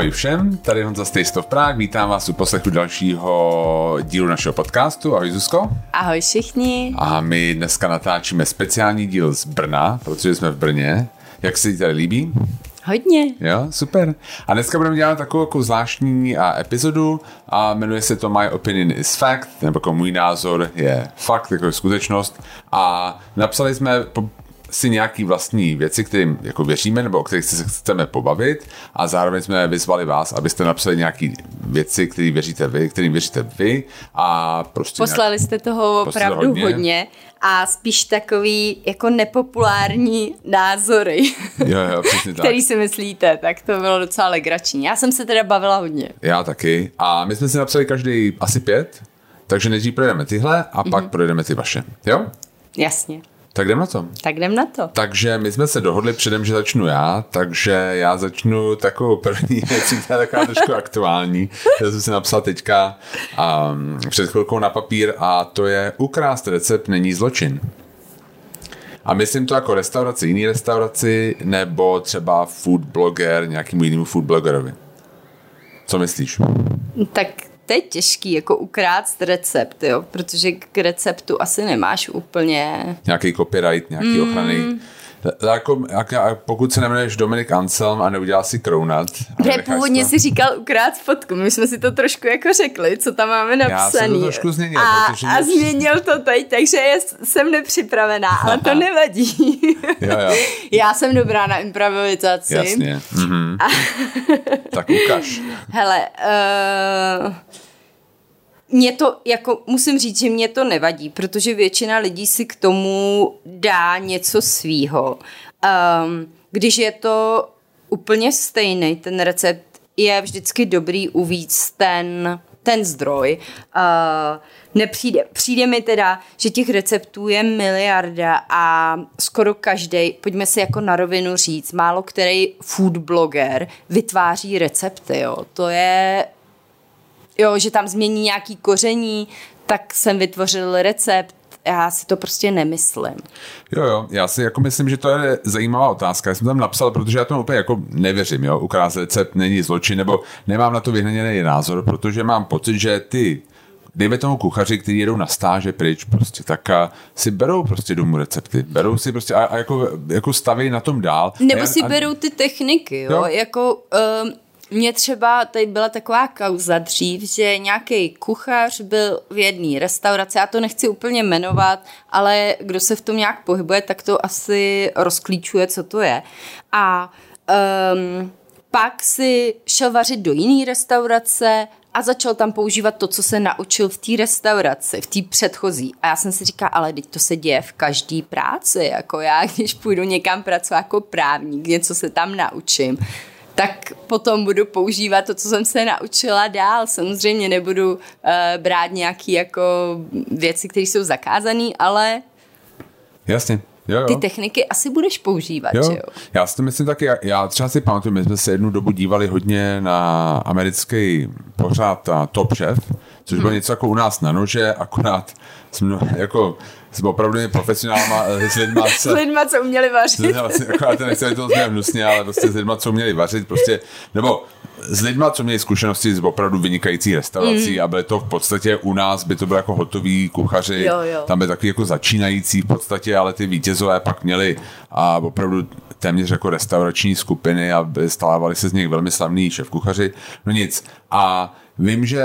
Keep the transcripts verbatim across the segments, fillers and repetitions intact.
Ahoj všem, tady Honza Stejsto v Praze, vítám vás u poslechu dalšího dílu našeho podcastu. Ahoj Zuzko. Ahoj všichni. A my dneska natáčíme speciální díl z Brna, protože jsme v Brně. Jak se ti tady líbí? Hodně. Jo, super. A dneska budeme dělat takovou jako zvláštní epizodu a jmenuje se to My Opinion is Fact, nebo jako můj názor je fakt, jako je skutečnost. A napsali jsme po si nějaký vlastní věci, kterým jako věříme nebo o kterých se chceme pobavit a zároveň jsme vyzvali vás, abyste napsali nějaký věci, který věříte vy, kterým věříte vy a prostě poslali nějak, jste toho opravdu hodně. hodně a spíš takový jako nepopulární názory, jo, jo, přesně tak. Který si myslíte, tak to bylo docela legrační. Já jsem se teda bavila hodně. Já taky a my jsme si napsali každý asi pět, takže nejdřív projedeme tyhle a mm-hmm. pak projedeme ty vaše, jo? Jasně. Tak jdem na to. Tak jdem na to. Takže my jsme se dohodli předem, že začnu já, takže já začnu takovou první věcí, která je taková trošku aktuální, kterou jsem si napsal teďka um, před chvilkou na papír a to je ukrást recept není zločin. A myslím to jako restauraci, jiný restauraci, nebo třeba food blogger, nějakému jinému food bloggerovi. Co myslíš? Tak to je těžký, jako ukrást recept, jo, protože k receptu asi nemáš úplně nějaký copyright, nějaký mm. ochrany. Jako, pokud se nemenuješ Dominik Anselm a neudělá si krounat. Původně si říkal ukrát fotku, my jsme si to trošku jako řekli, co tam máme napsaný. Já jsem to trošku změnil. A, protože... a změnil to teď, takže jsem nepřipravená, ale to nevadí. Jo, jo. Já jsem dobrá na improvizaci. Jasně. Mhm. A... tak ukaž. Hele, uh... mě to, jako musím říct, že mě to nevadí, protože většina lidí si k tomu dá něco svýho. Um, když je to úplně stejný, ten recept je vždycky dobrý uvíct ten, ten zdroj. Uh, nepřijde, přijde mi teda, že těch receptů je miliarda a skoro každej, pojďme si jako na rovinu říct, málo který food blogger vytváří recepty, jo. To je... Jo, že tam změní nějaký koření, tak jsem vytvořil recept, já si to prostě nemyslím. Jo, jo, já si jako myslím, že to je zajímavá otázka, já jsem tam napsal, protože já tomu úplně jako nevěřím, jo, ukrást recept není zločin, nebo nemám na to vyhraněný názor, protože mám pocit, že ty, dejme tomu kuchaři, kteří jedou na stáže pryč, prostě, tak a si berou prostě domů recepty, berou si prostě a, a jako, jako staví na tom dál. Nebo já, si berou a... ty techniky, jo, jo? Jako... Um... Mně třeba tady byla taková kauza dřív, že nějaký kuchař byl v jedné restauraci, já to nechci úplně jmenovat, ale kdo se v tom nějak pohybuje, tak to asi rozklíčuje, co to je. A um, pak si šel vařit do jiné restaurace a začal tam používat to, co se naučil v té restauraci, v té předchozí. A já jsem si říkala, ale teď to se děje v každý práci, jako já, když půjdu někam pracovat jako právník, něco se tam naučím, tak potom budu používat to, co jsem se naučila dál. Samozřejmě nebudu uh, brát nějaké jako věci, které jsou zakázané, ale jasně. Jo, jo. Ty techniky asi budeš používat, jo. jo? Já si to myslím taky, já, já třeba si pamatuju, my jsme se jednu dobu dívali hodně na americký pořád Top Chef, což bylo hmm. něco jako u nás na nože, akorát jsme jako... s opravdu profesionálma, s lidma, se, s lidma, co uměli vařit. S lidma, akorát nechci toho změnit hnusně, ale prostě s lidma, co uměli vařit, prostě, nebo s lidma, co měli zkušenosti z opravdu vynikající restaurací mm. a byly to v podstatě u nás, by to bylo jako hotoví kuchaři, jo, jo. Tam byly takový jako začínající v podstatě, ale ty vítězové pak měli a opravdu téměř jako restaurační skupiny a stávali se z nich velmi slavní šéfkuchaři, no nic. A vím, že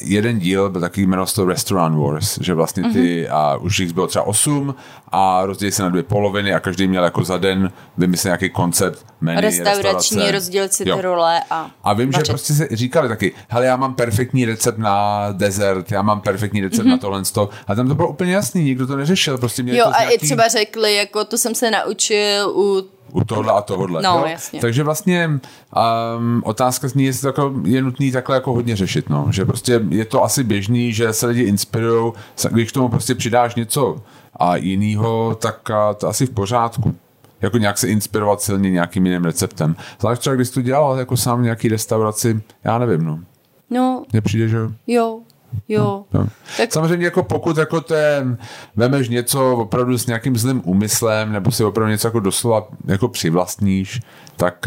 jeden díl byl takový jméno z toho Restaurant Wars, že vlastně ty, mm-hmm. a už jich bylo třeba osm a rozdělili se na dvě poloviny a každý měl jako za den vymyslet nějaký koncept menu, restaurační, rozdělit si ty role a... A vím, vařit. Že prostě se říkali taky, hele, já mám perfektní recept na dezert, já mám perfektní recept mm-hmm. na tohle, a tam to bylo úplně jasný, nikdo to neřešil, prostě měli jo, to nějaký... Jo, a i třeba řekli, jako to jsem se naučil u... u tohle a tohohle. No, takže vlastně um, otázka zní, jestli to jako je nutný takhle jako hodně řešit. No. Že prostě je to asi běžný, že se lidi inspirujou, když k tomu prostě přidáš něco a jinýho, tak a to asi v pořádku. Jako nějak se inspirovat silně nějakým jiným receptem. Zvlášť třeba, když jsi to dělal jako sám v nějaký restauraci, já nevím, no. No. Nepřijde, že jo? Jo. Jo. No, no. Tak... Samozřejmě jako pokud jako ten, vemeš něco opravdu s nějakým zlým úmyslem, nebo si opravdu něco jako doslova jako přivlastníš, tak...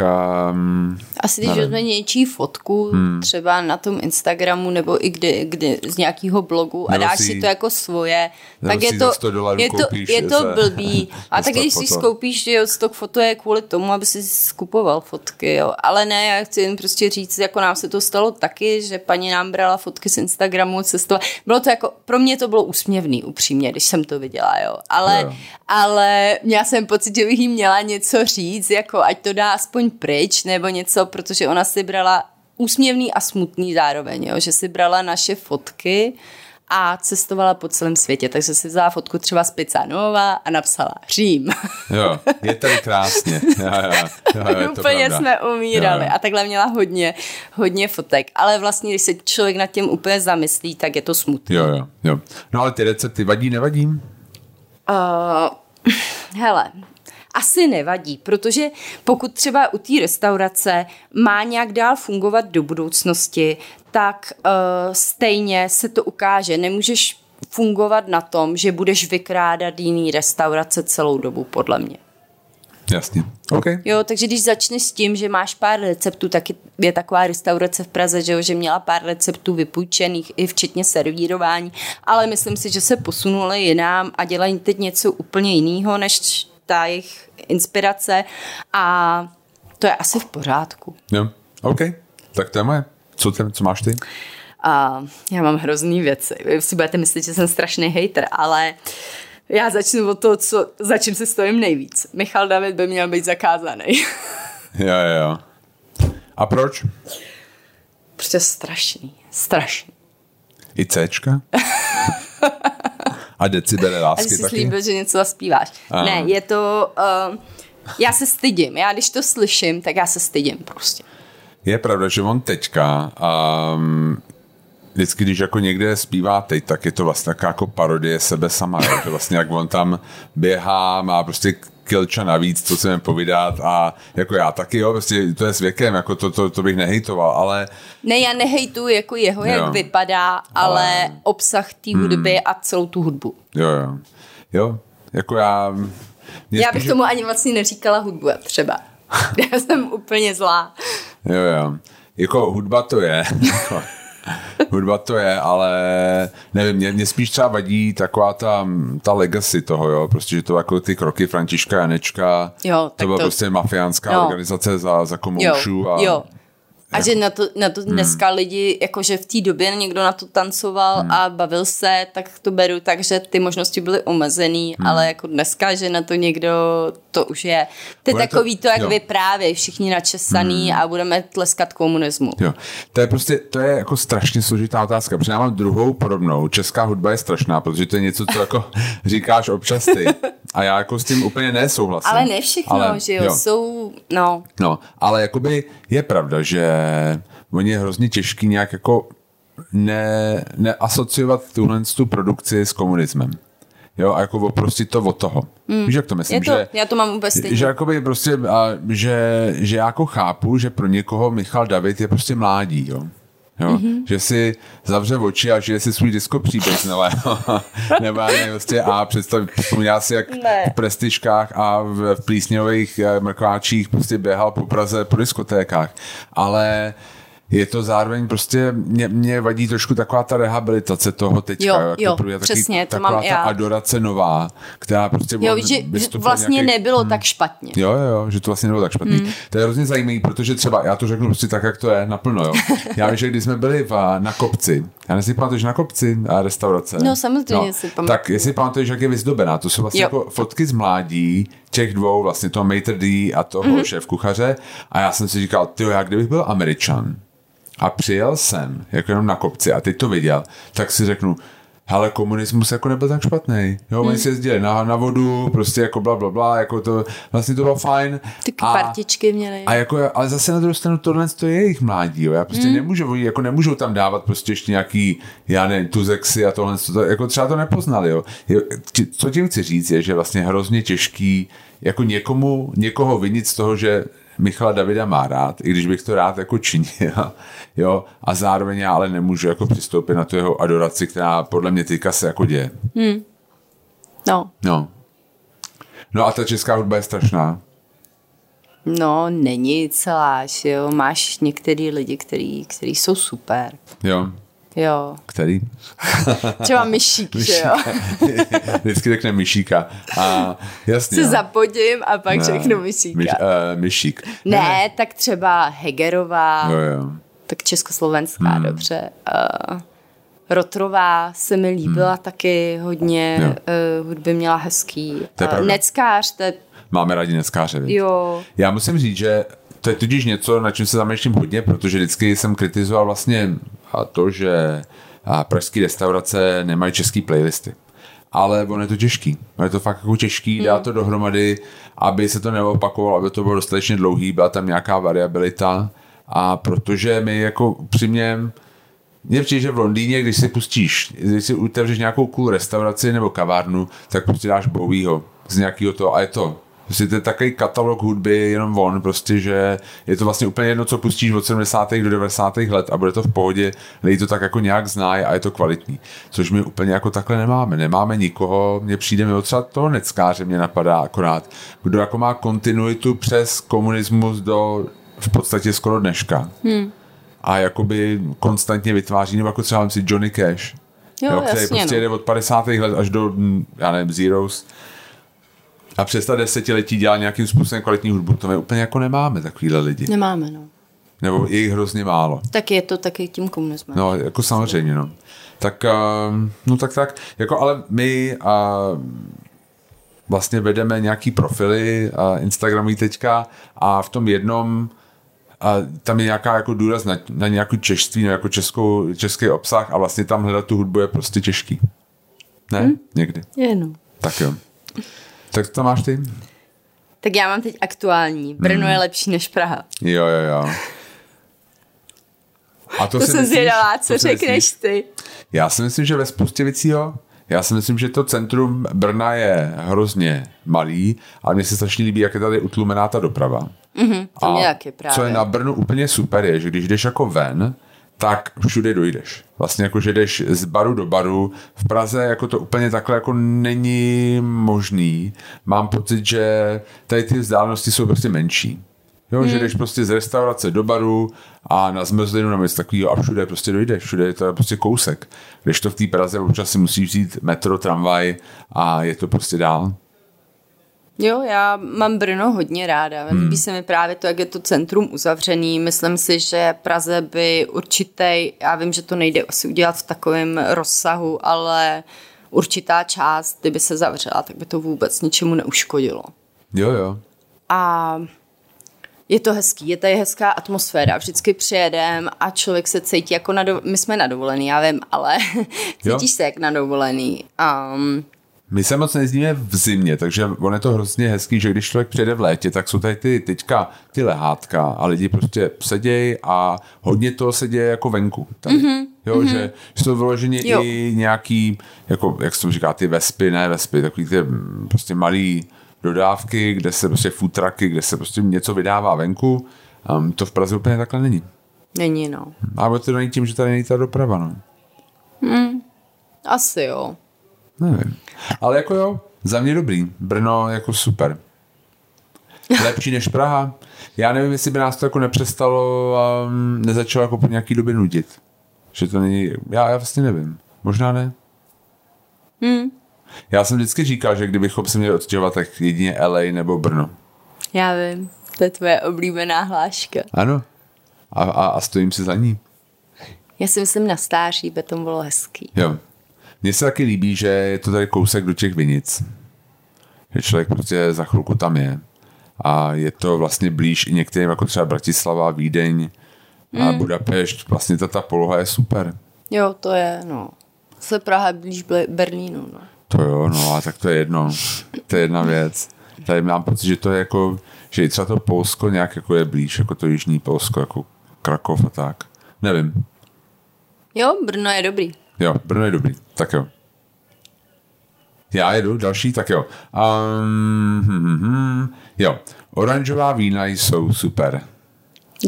Um, asi když nevím. Jsme něčí fotku hmm. třeba na tom Instagramu nebo i kdy, kdy z nějakého blogu a dáš si to jako svoje, tak je to, je to, koupíš, je to blbý. A tak když si skoupíš, jo, stok foto je kvůli tomu, aby si skupoval fotky, jo. Ale ne, já chci jim prostě říct, jako nám se to stalo taky, že paní nám brala fotky z Instagramu, Cestovat. Bylo to jako, pro mě to bylo úsměvný, upřímně, když jsem to viděla, jo. Ale, jo. ale já jsem pocit, že bych jí měla něco říct, jako ať to dá aspoň pryč, nebo něco, protože ona si brala úsměvný a smutný zároveň, jo, že si brala naše fotky a cestovala po celém světě, takže si vzala fotku třeba z Pizza Nova a napsala Řím. Jo, je tady krásně. Jo, jo, jo, jo, úplně jsme umírali jo, jo. A takhle měla hodně, hodně fotek, ale vlastně, když se člověk nad tím úplně zamyslí, tak je to smutné. Jo, jo, jo. No ale ty recepty vadí, nevadí? Uh, hele... Asi nevadí, protože pokud třeba u té restaurace má nějak dál fungovat do budoucnosti, tak uh, stejně se to ukáže. Nemůžeš fungovat na tom, že budeš vykrádat jiný restaurace celou dobu, podle mě. Jasně. Okay. Jo, takže když začneš s tím, že máš pár receptů, tak je taková restaurace v Praze, že, jo, že měla pár receptů vypůjčených i včetně servírování, ale myslím si, že se posunuli jinam a dělají teď něco úplně jiného, než ta jejich inspirace a to je asi v pořádku. Jo, OK. Tak to je moje. Co, ten, co máš ty? Uh, já mám hrozný věci. Vy si budete myslet, že jsem strašný hejter, ale já začnu od toho, co, za čím se stojím nejvíc. Michal David by měl být zakázaný. Jo, jo. A proč? Protože strašný. Strašný. I Céčka? A Decibelé lásky taky? A jsi taky slíbil, že něco zaspíváš. Aha. Ne, je to... Uh, já se stydím. Já když to slyším, tak já se stydím prostě. Je pravda, že on teďka... Um, vždycky, když jako někde zpívá teď, tak je to vlastně taková jako parodie sebe sama. Je to vlastně, jak on tam běhá, má prostě kilča navíc, co se mi povídat a jako já taky, jo, prostě to je s věkem, jako to, to, to bych nehejtoval, ale... Ne, já nehejtuji jako jeho, jo, jak vypadá, ale, ale... obsah té hudby hmm. a celou tu hudbu. Jo, jo. Jo, jako já... Já bych spíš... tomu ani vlastně neříkala hudbu, třeba. Já jsem úplně zlá. Jo, jo. Jako hudba to je... Hudba to je, ale nevím, mě, mě spíš třeba vadí taková ta, ta legacy toho, jo, prostě, že to jako ty kroky Františka Janečka, jo, to byla to... prostě mafiánská no. organizace za, za komoušů. A, jo. a jako... že na to, na to dneska hmm. lidi, jakože v té době někdo na to tancoval hmm. a bavil se, tak to beru, takže ty možnosti byly omezený, hmm. ale jako dneska, že na to někdo, to už je. To je takový to, jak jo. vyprávěj, všichni načesaný hmm. a budeme tleskat komunismu. Jo. To je prostě, to je jako strašně složitá otázka, protože já mám druhou podobnou. Česká hudba je strašná, protože to je něco, co jako říkáš občas ty. A já jako s tím úplně nesouhlasím. Ale ne všechno, ale, že jo, jo, jsou, no. No, ale jakoby je pravda, že oni je hrozně těžký nějak jako ne, neasociovat tuhle tu produkci s komunismem. Jo, a jako oprostit to od toho. Mm. Víš, jak to myslím? To, že, já to mám vůbec stejně. Že, jakoby prostě, a, že, že já jako chápu, že pro někoho Michal David je prostě mládí, jo. Jo, mm-hmm. Že si zavře oči a žije si svůj disco příběh, nebo, nebo vlastně a představ, vzpomíná si, jak ne. v prestižkách a v, v plísňových mrkváčích prostě běhal po Praze po diskotékách, ale je to zároveň prostě, mě, mě vadí trošku taková ta rehabilitace toho teďka. Jo, jo, to průjde, přesně, taky, to mám já. Taková ta adorace nová, která prostě... Jo, že vlastně nějaký, nebylo hmm, tak špatně. Jo, jo, že to vlastně nebylo tak špatný. Hmm. To je hrozně zajímavý, protože třeba, já to řeknu prostě tak, jak to je, naplno, jo. Já vím, že když jsme byli v, na Kopci, já nesli pamatuješ na Kopci a restaurace. No, samozřejmě no, si pamatuju. Tak jestli pamatuješ, jak je vyzdobená, to jsou vlastně jo. jako fotky z mládí, těch dvou, vlastně toho maitre d' a toho mm-hmm. šéf kuchaře a já jsem si říkal, tyjo, já kdybych byl Američan a přijel jsem, jako jenom na Kopci a teď to viděl, tak si řeknu, hele, komunismus jako nebyl tak špatný, jo, mm. oni se jezdili na, na vodu, prostě jako bla, bla, bla, jako to, vlastně to bylo fajn. Taky a, partičky měly. A jako, ale zase na druhou stranu tohle to je jejich mládí, jo, já prostě mm. nemůžu, oni jako nemůžou tam dávat prostě ještě nějaký, já nevím, tuzexy a tohle, to, jako třeba to nepoznali, jo. Co tím chci říct je, že vlastně hrozně těžký jako někomu, někoho vinit z toho, že Michala Davida má rád, i když bych to rád jako činil, jo, a zároveň já ale nemůžu jako přistoupit na tu jeho adoraci, která podle mě teďka se jako děje. Hmm. No. No. No a ta česká hudba je strašná. No, není celá, jo, máš některý lidi, který, který jsou super. Jo. Jo. Který? Třeba Myšík, že jo? Vždycky řekne Myšíka. A jasně. Se jo. Zapodím a pak ne, řeknu Myšíka. Myš, uh, myšík. Ne, ne, tak třeba Hegerová, jo, jo. Tak Československá, hmm. dobře. Uh, Rotrová se mi líbila hmm. taky hodně, uh, hudby měla hezký. Uh, Neckář, to je... Máme rádi Neckáře, víc. Jo. Já musím říct, že to je tudíž něco, na čem se zamýšlím hodně, protože vždycky jsem kritizoval vlastně a to, že pražské restaurace nemají český playlisty. Ale ono je to těžký. Ono je to fakt jako těžký, dá to dohromady, aby se to neopakovalo, aby to bylo dostatečně dlouhý, byla tam nějaká variabilita. A protože my jako upřímně, mně přijde, že v Londýně, když si pustíš, když si utevřeš nějakou cool restauraci nebo kavárnu, tak prostě dáš Bowieho z nějakého toho a je to. Prostě to je takový katalog hudby, jenom on, prostě, že je to vlastně úplně jedno, co pustíš od sedmdesátých do devadesátých let a bude to v pohodě, lidi to tak jako nějak znají a je to kvalitní. Což my úplně jako takhle nemáme. Nemáme nikoho, mně přijde mi třeba toho Neckáře, mě napadá akorát, kdo jako má kontinuitu přes komunismus do v podstatě skoro dneška. Hmm. A jakoby konstantně vytváří, nebo jako třeba si Johnny Cash, jo, jo, který jasně, prostě no. jede od padesátých let až do, já nevím, Zeros, a přes ta desetiletí dělá nějakým způsobem kvalitní hudbu. To my úplně jako nemáme takovýhle lidi. Nemáme, no. Nebo je jich hrozně málo. Tak je to taky tím komunismem. No, jako samozřejmě, no. Tak, no tak, tak. Jako, ale my a, vlastně vedeme nějaký profily Instagramový teďka a v tom jednom a tam je nějaká jako důraz na, na nějakou češství, na jako českou, český obsah a vlastně tam hledat tu hudbu je prostě těžký. Ne? Hm? Někdy. Je, no. Tak jo. Tak to máš ty? Tak já mám teď aktuální. Brno hmm. je lepší než Praha. Jo, jo, jo. A to, to jsem zvědavá, co řekneš ty. Já si myslím, že ve spoustě věcí, jo. Já si myslím, že to centrum Brna je hrozně malý, ale mně se strašně líbí, jak je tady utlumená ta doprava. Mm-hmm, to mě taky právě. Co je na Brnu úplně super je, že když jdeš jako ven, tak všude dojdeš. Vlastně jako, že jdeš z baru do baru. V Praze jako to úplně takhle jako není možný. Mám pocit, že tady ty vzdálenosti jsou prostě menší. Jo, hmm. že jdeš prostě z restaurace do baru a na zmrzlinu nebo něco takového a všude prostě dojdeš. Všude je to prostě kousek. Když to v té Praze občas si musíš vzít metro, tramvaj a je to prostě dál. Jo, já mám Brno hodně ráda. Líbí hmm. se mi právě to, jak je to centrum uzavřený. Myslím si, že Praze by určitej, já vím, že to nejde asi udělat v takovém rozsahu, ale určitá část, kdyby se zavřela, tak by to vůbec ničemu neuškodilo. Jo, jo. A je to hezký, je tady hezká atmosféra. Vždycky přijedem a člověk se cítí jako na dovolený. My jsme na dovolený, já vím, ale cítíš se jak na dovolený. Um, My se moc nezdíme v zimě, takže on je to hrozně hezký, že když člověk přijede v létě, tak jsou tady ty, teďka ty lehátka a lidi prostě sedějí a hodně toho se děje jako venku. Tady. Mm-hmm. Jo, mm-hmm. Že jsou vyloženě i nějaký, jako, jak se to říká, ty vespy, ne vespy, takový ty prostě malý dodávky, kde se prostě food trucky, kde se prostě něco vydává venku. Um, to v Praze úplně takhle není. Není, no. Ale to není tím, že tady není ta doprava, no. Mm, asi jo. Nevím. Ale jako jo, za mě dobrý. Brno jako super. Lepší než Praha. Já nevím, jestli by nás to jako nepřestalo a nezačalo jako po nějaký době nudit. Že to není, já, já vlastně nevím. Možná ne. Hmm. Já jsem vždycky říkal, že kdybychom se měli odstěhovat, tak jedině L A nebo Brno. Já vím, to je tvoje oblíbená hláška. Ano. A, a, a stojím si za ní. Já si myslím na stáří, by to bylo hezký. Jo. Mně se taky líbí, že je to tady kousek do těch Vinic. Že člověk prostě za chvilku tam je. A je to vlastně blíž i některým, jako třeba Bratislava, Vídeň a mm. Budapešť. Vlastně ta, ta poloha je super. Jo, to je, no. Se Praha blíž Berlínu, no. To jo, no, a tak to je jedno. To je jedna věc. Tady mám pocit, že to je jako, že i třeba to Polsko nějak jako je blíž, jako to jižní Polsko, jako Krakow a tak. Nevím. Jo, Brno je dobrý. Jo, Brno je dobrý, tak jo. Já jedu, další, tak jo. Um, hm, hm, hm. Jo, Oranžová vína jsou super.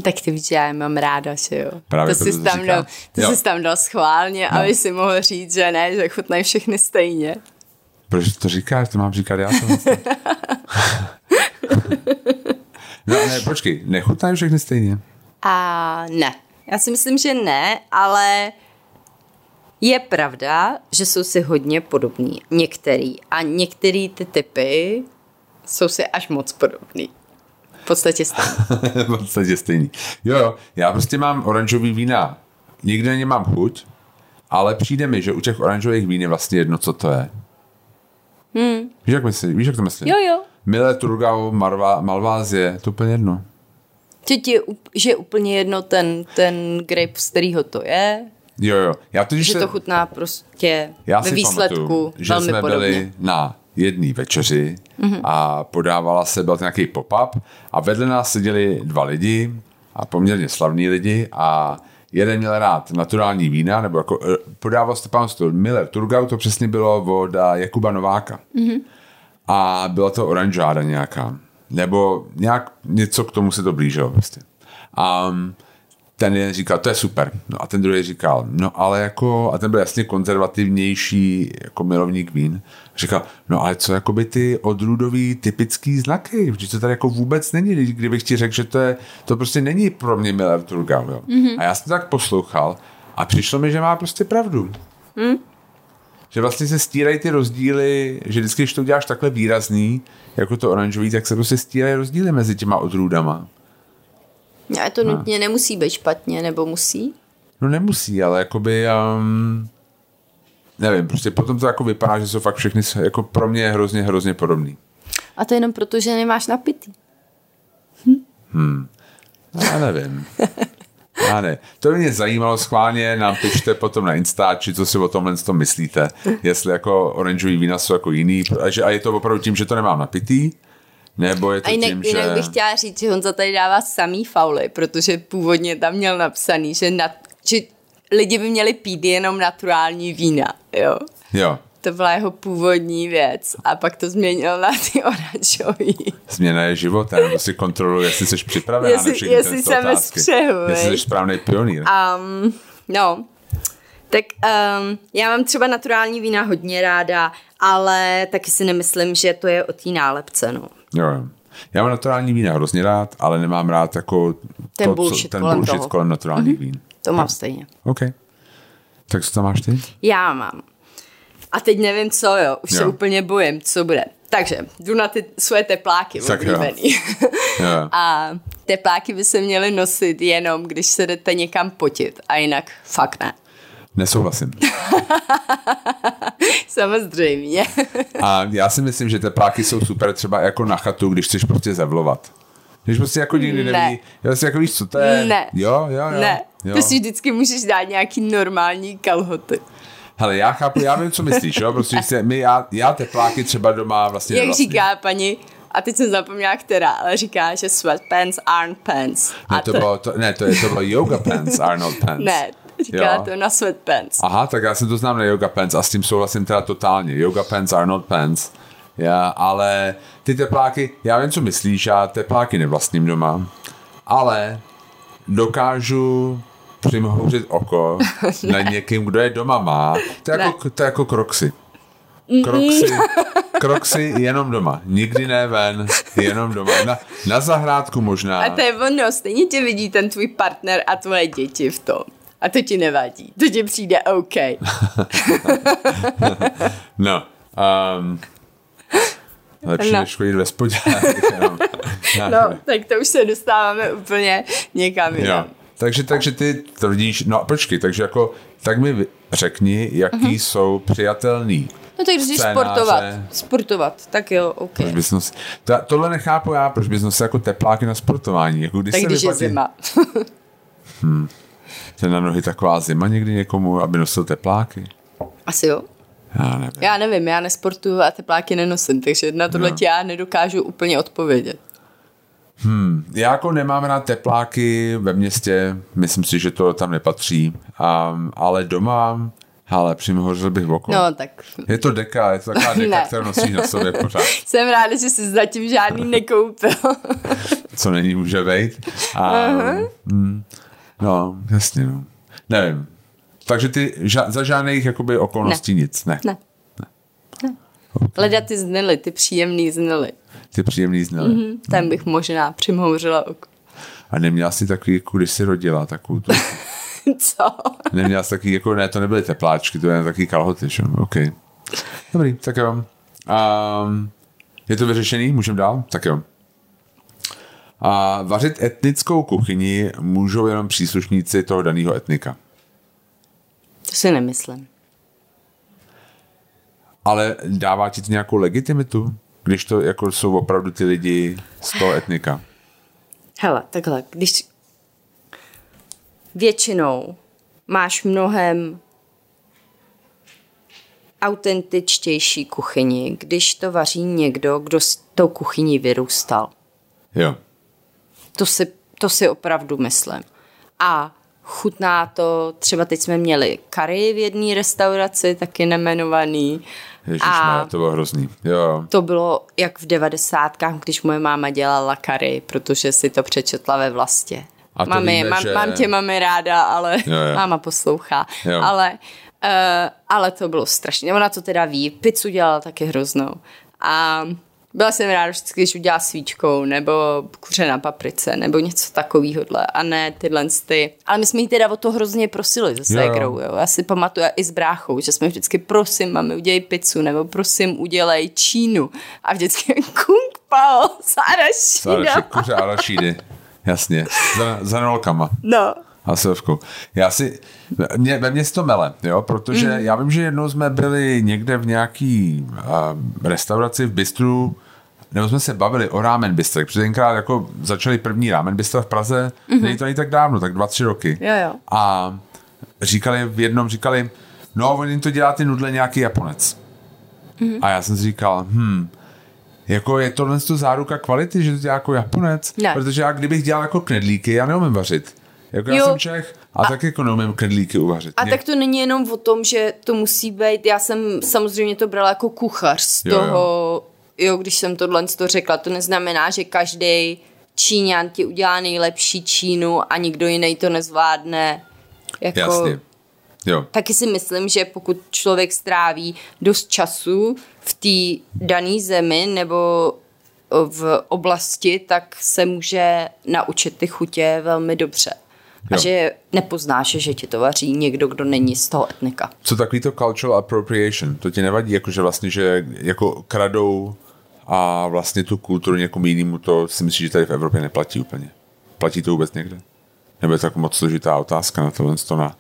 Tak ty víš, já je mám ráda, že jo. Právě to jsi tam dal, to jsi tam dal schválně, no. Aby si mohl říct, že ne, že chutnají všechny stejně. Proč to říkáš? To mám říkat já jsem. No ne, počkej, nechutnají všechny stejně? A ne. Já si myslím, že ne, ale je pravda, že jsou si hodně podobní. Některý. A některý ty typy jsou si až moc podobný. V podstatě stejný. V podstatě stejný. Jo, jo, já prostě mám oranžový vína. Nikdy nemám chuť, ale přijde mi, že u těch oranžových vín je vlastně jedno, co to je. Hmm. Víš, jak myslí? Víš, jak to myslí? Jo, jo. Müller-Thurgau, Malvázie, to je úplně jedno. Tě, že je úplně jedno ten, ten grape, z kterýho to je. Jo, jo. Já to, že se... to chutná prostě já ve výsledku pamatuju, že velmi jsme podobně. Byli na jedné večeři mm-hmm. a podávala se, byl nějaký pop-up a vedle nás seděli dva lidi a poměrně slavní lidi a jeden měl rád naturální vína, nebo jako podával se pán stůl Müller-Thurgau, to přesně bylo od Jakuba Nováka. Mm-hmm. A byla to oranžáda nějaká. Nebo nějak něco k tomu se to blížilo. Prostě. A ten jeden říkal, to je super. No a ten druhý říkal, no ale jako, a ten byl jasně konzervativnější jako milovník vín. Říkal, no ale co jakoby ty odrůdový typický znaky, protože to tady jako vůbec není, kdybych ti řekl, že to je, to prostě není pro mě Müller-Thurgau. Mm-hmm. A já jsem tak poslouchal a přišlo mi, že má prostě pravdu. Mm. Že vlastně se stírají ty rozdíly, že vždycky, když to uděláš takhle výrazný, jako to oranžový, tak se prostě stírají rozdíly mezi těma odrůdama. A to nutně no. nemusí být špatně, nebo musí? No nemusí, ale jakoby, um, nevím, prostě potom to jako vypadá, že jsou fakt všechny jako pro mě hrozně, hrozně podobný. A to jenom proto, že nemáš napitý. Hm. Hmm. No, já nevím. Já ne. To mě zajímalo schválně, nám pište potom na Insta, či co si o tomhle tom myslíte, jestli jako oranžový vína jsou jako jiný, a je to opravdu tím, že to nemám napitý, nebo je to a jinak, tím, jinak že... bych chtěla říct, že Honza tady dává samý fauly, protože původně tam měl napsaný, že, nat... že lidi by měli pít jenom naturální vína, jo. Jo. To byla jeho původní věc a pak to změnil na ty oranžový. Změna je život, já si kontroluji, jestli jsi připravená jestli, na všechny jestli tento jsem otázky. Střehu, jestli jsi správný pionýr. Um, no, tak um, já mám třeba naturální vína hodně ráda, ale taky si nemyslím, že to je o té nálepce. No. Jo, já mám naturální vína hrozně rád, ale nemám rád jako ten to, bullshit, co, ten kolem, bullshit kolem naturálních mm-hmm. vín. To mám stejně. OK. Tak co tam máš ty? Já mám. A teď nevím co, jo, už jo. se úplně bojím, co bude. Takže jdu na ty svoje tepláky oblíbený. A tepláky by se měly nosit jenom, když se jdete někam potit. A jinak fakt ne. Nesouhlasím. Samozřejmě. A já si myslím, že tepláky jsou super třeba jako na chatu, když chceš prostě zavlovat. Když prostě jako nikdy ne. neví, já si jako víš, co to je. Ne. Jo, jo, jo. Ne, jo. Prostě vždycky můžeš dát nějaký normální kalhoty. Hele, já chápu, já vím, co myslíš, jo? Prostě se, my, já, já tepláky třeba doma vlastně... Jak nevlastním. Říká paní, a teď jsem zapomněla, která, ale říká, že sweatpants aren't pants. A ne, to, to... Bylo, to, ne, to, je, to bylo yoga pants are not pants. Ne, říká jo. to na sweatpants. Aha, tak já jsem to znám na yoga pants a s tím souhlasím teda totálně. Yoga pants are not pants. Já, ale ty tepláky, já vím, co myslíš, já tepláky nevlastním doma, ale dokážu... přimhouřit oko na někým, kdo je doma má. To je jako, to je jako kroksy. Kroksy, kroksy jenom doma. Nikdy ne ven, jenom doma. Na, na zahrádku možná. A to je ono, stejně tě vidí ten tvůj partner a tvoje děti v tom. A to ti nevadí. To ti přijde OK. No. Um, lepší no. než chodit ve spodňácích. No, tak to už se dostáváme úplně někam jinam. Takže, takže ty tvrdíš, no počkej, takže jako, tak mi řekni, jaký uh-huh. jsou přijatelný no tak když sportovat, sportovat, tak jo, ok. Proč bysme, to, tohle nechápu já, proč bychom se jako tepláky na sportování, jako když tak se když vypadí, je zima. Hm, to je na nohy taková zima někdy někomu, aby nosil tepláky. Asi jo. Já nevím. Já nevím, já nesportuju a tepláky nenosím, takže na tohle no. já nedokážu úplně odpovědět. Hmm, já jako nemám rád tepláky ve městě, myslím si, že to tam nepatří, um, ale doma, Ale přímo hořil bych v oku. No, tak... Je to deka, je to taková deka, kterou nosíš na sobě pořád. Jsem ráda, že jsi zatím žádný nekoupil. Co není, může být. A... Uh-huh. Mm, no, jasně. No. Nevím. Takže ty ža- za žádných jakoby okolností ne. Nic, ne? Ne. Ne. Ne. Okay. Leda ty znily, ty příjemný znily. Ty příjemný znily. Mm-hmm. Tam bych možná přimhouřila oko. A neměla jsi takový, když jsi rodila takovou tu... Co? Neměla jsi taky, jako ne, to nebyly tepláčky, to byly taky kalhoty, že? OK. Dobrý, tak jo. Um, je to vyřešený? Můžeme dál? Tak jo. A vařit etnickou kuchyni můžou jenom příslušníci toho daného etnika. To si nemyslím. Ale dává ti to nějakou legitimitu, když to jako jsou opravdu ty lidi z toho etnika? Hele, takhle, když... Většinou máš mnohem autentičtější kuchyni, když to vaří někdo, kdo s tou kuchyní vyrůstal. Jo. To si, to si opravdu myslím. A chutná to, třeba teď jsme měli curry v jedné restauraci, taky nejmenovaný. Ježišmá, to bylo hrozný. Jo. To bylo jak v devadesátkách, když moje máma dělala curry, protože si to přečetla ve Vlastě. Mami, víme, mám, že... mám tě, mami, ráda, ale jo, jo. Máma poslouchá. Ale, uh, ale to bylo strašné. Ona to teda ví. Pizzu dělala taky hroznou. A byla jsem ráda vždycky, když udělala svíčkou, nebo kuře na paprice, nebo něco takovýhodle. A ne tyhle ty. Ale my jsme jí teda o to hrozně prosili se ségrou. Já si pamatuju i s bráchou, že jsme vždycky prosím, mami, udělej pizzu, nebo prosím, udělej čínu. A vždycky kung pao, sarašína. Kuře a rašídy. Jasně, za, za nolkama. No. A sovkou. Já si, mě, ve mně si to mele, jo, protože mm. já vím, že jednou jsme byli někde v nějaký uh, restauraci v bistru, nebo jsme se bavili o ramen bistrech, protože tenkrát jako začali první ramen bistra v Praze, mm-hmm. není to ani tak dávno, tak dva, tři roky. Jo, jo. A říkali, v jednom říkali, no, oni to dělá ty nudle nějaký Japonec. Mm-hmm. A já jsem si říkal, hm, jako je tohle tu záruka kvality, že to dělá jako Japonec, ne. Protože já kdybych dělal jako knedlíky, já neumím vařit. Jako jo. Já jsem Čech a, a tak jako neumím knedlíky uvařit. A Ně. tak to není jenom o tom, že to musí být, já jsem samozřejmě to brala jako kuchař z jo, toho, jo. jo, když jsem tohle to řekla, to neznamená, že každý Číňan ti udělá nejlepší Čínu a nikdo jiný to nezvládne. Jako... Jasně. Jo. Taky si myslím, že pokud člověk stráví dost času v té dané zemi nebo v oblasti, tak se může naučit ty chutě velmi dobře. Jo. A že nepoznáš, že ti to vaří někdo, kdo není z toho etnika. Co takový to cultural appropriation? To ti nevadí, jako že vlastně, že jako kradou a vlastně tu kulturu někomu jinému, to si myslíš, že tady v Evropě neplatí úplně? Platí to vůbec někde? Nebo je to jako moc složitá otázka na tohle to na...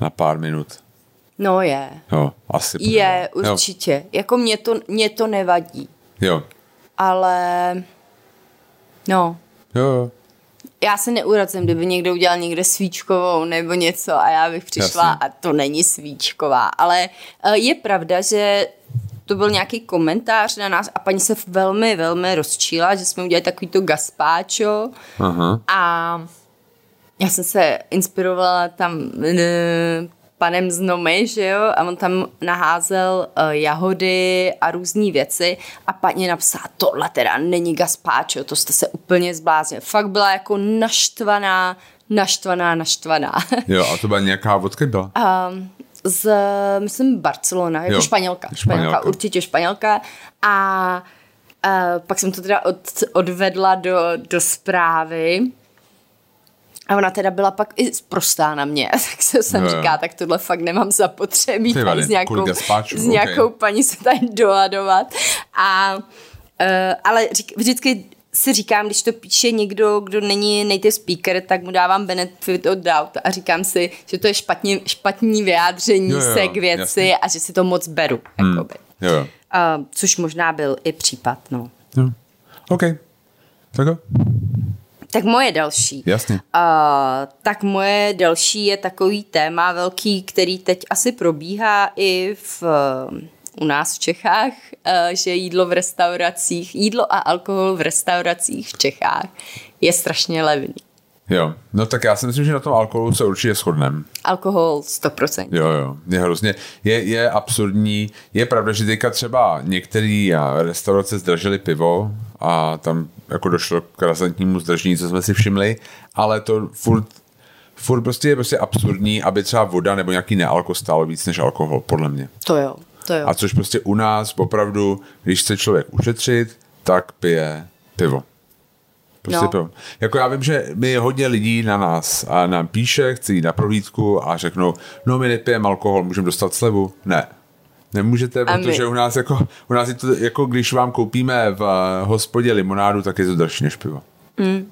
Na pár minut. No je. Jo, asi. Je, pořádám. Určitě. Jo. Jako mě to, mě to nevadí. Jo. Ale, no. Jo, jo. Já se neurazím, kdyby někdo udělal někde svíčkovou nebo něco a já bych přišla Jasně. a to není svíčková. Ale je pravda, že to byl nějaký komentář na nás a paní se velmi, velmi rozčíla, že jsme udělali takový to gazpáčo. Aha. A... Já jsem se inspirovala tam ne, panem z Nomy, že jo, a on tam naházel uh, jahody a různý věci a paní napsala, tohle teda není gazpáčo, to jste se úplně zbláznili. Fakt byla jako naštvaná, naštvaná, naštvaná. Jo, a to byla nějaká, odkud byla? Um, z, myslím, Barcelona, jako jo, španělka, španělka, španělka, určitě španělka a uh, pak jsem to teda od, odvedla do, do zprávy. A ona teda byla pak i prostá na mě, tak se jsem no, říká, tak tohle fakt nemám zapotřebí tady s nějakou, s nějakou okay. paní se tady dohadovat. A, uh, ale řík, vždycky si říkám, když to píše někdo, kdo není native speaker, tak mu dávám benefit of doubt a říkám si, že to je špatně, špatný vyjádření jo, jo, se k věci jasný. A že si to moc beru. Hmm. Jakoby. Jo, jo. Uh, což možná byl i případ. No. Jo. OK. Tak jo. Tak moje další. Jasně. Uh, tak moje další je takový téma velký, který teď asi probíhá i v, uh, u nás v Čechách, uh, že jídlo v restauracích, jídlo a alkohol v restauracích v Čechách je strašně levný. Jo, no tak já si myslím, že na tom alkoholu se určitě shodneme. Alkohol sto procent. Jo, jo, je hrozně, je, je absurdní, je pravda, že teďka třeba některý restaurace zdražily pivo a tam jako došlo k razantnímu zdražení, co jsme si všimli, ale to furt, furt prostě je prostě absurdní, aby třeba voda nebo nějaký nealko stálo víc než alkohol, podle mě. To jo, to jo. A což prostě u nás opravdu, když chce člověk ušetřit, tak pije pivo. Prostě no. Jako já vím, že mi hodně lidí na nás a nám píše, chci jít na prohlídku a řeknou, no my nepijeme alkohol, můžeme dostat slevu? Ne. Nemůžete, a protože my. u nás jako, u nás je to jako, když vám koupíme v hospodě limonádu, tak je to dražší než pivo. Mm.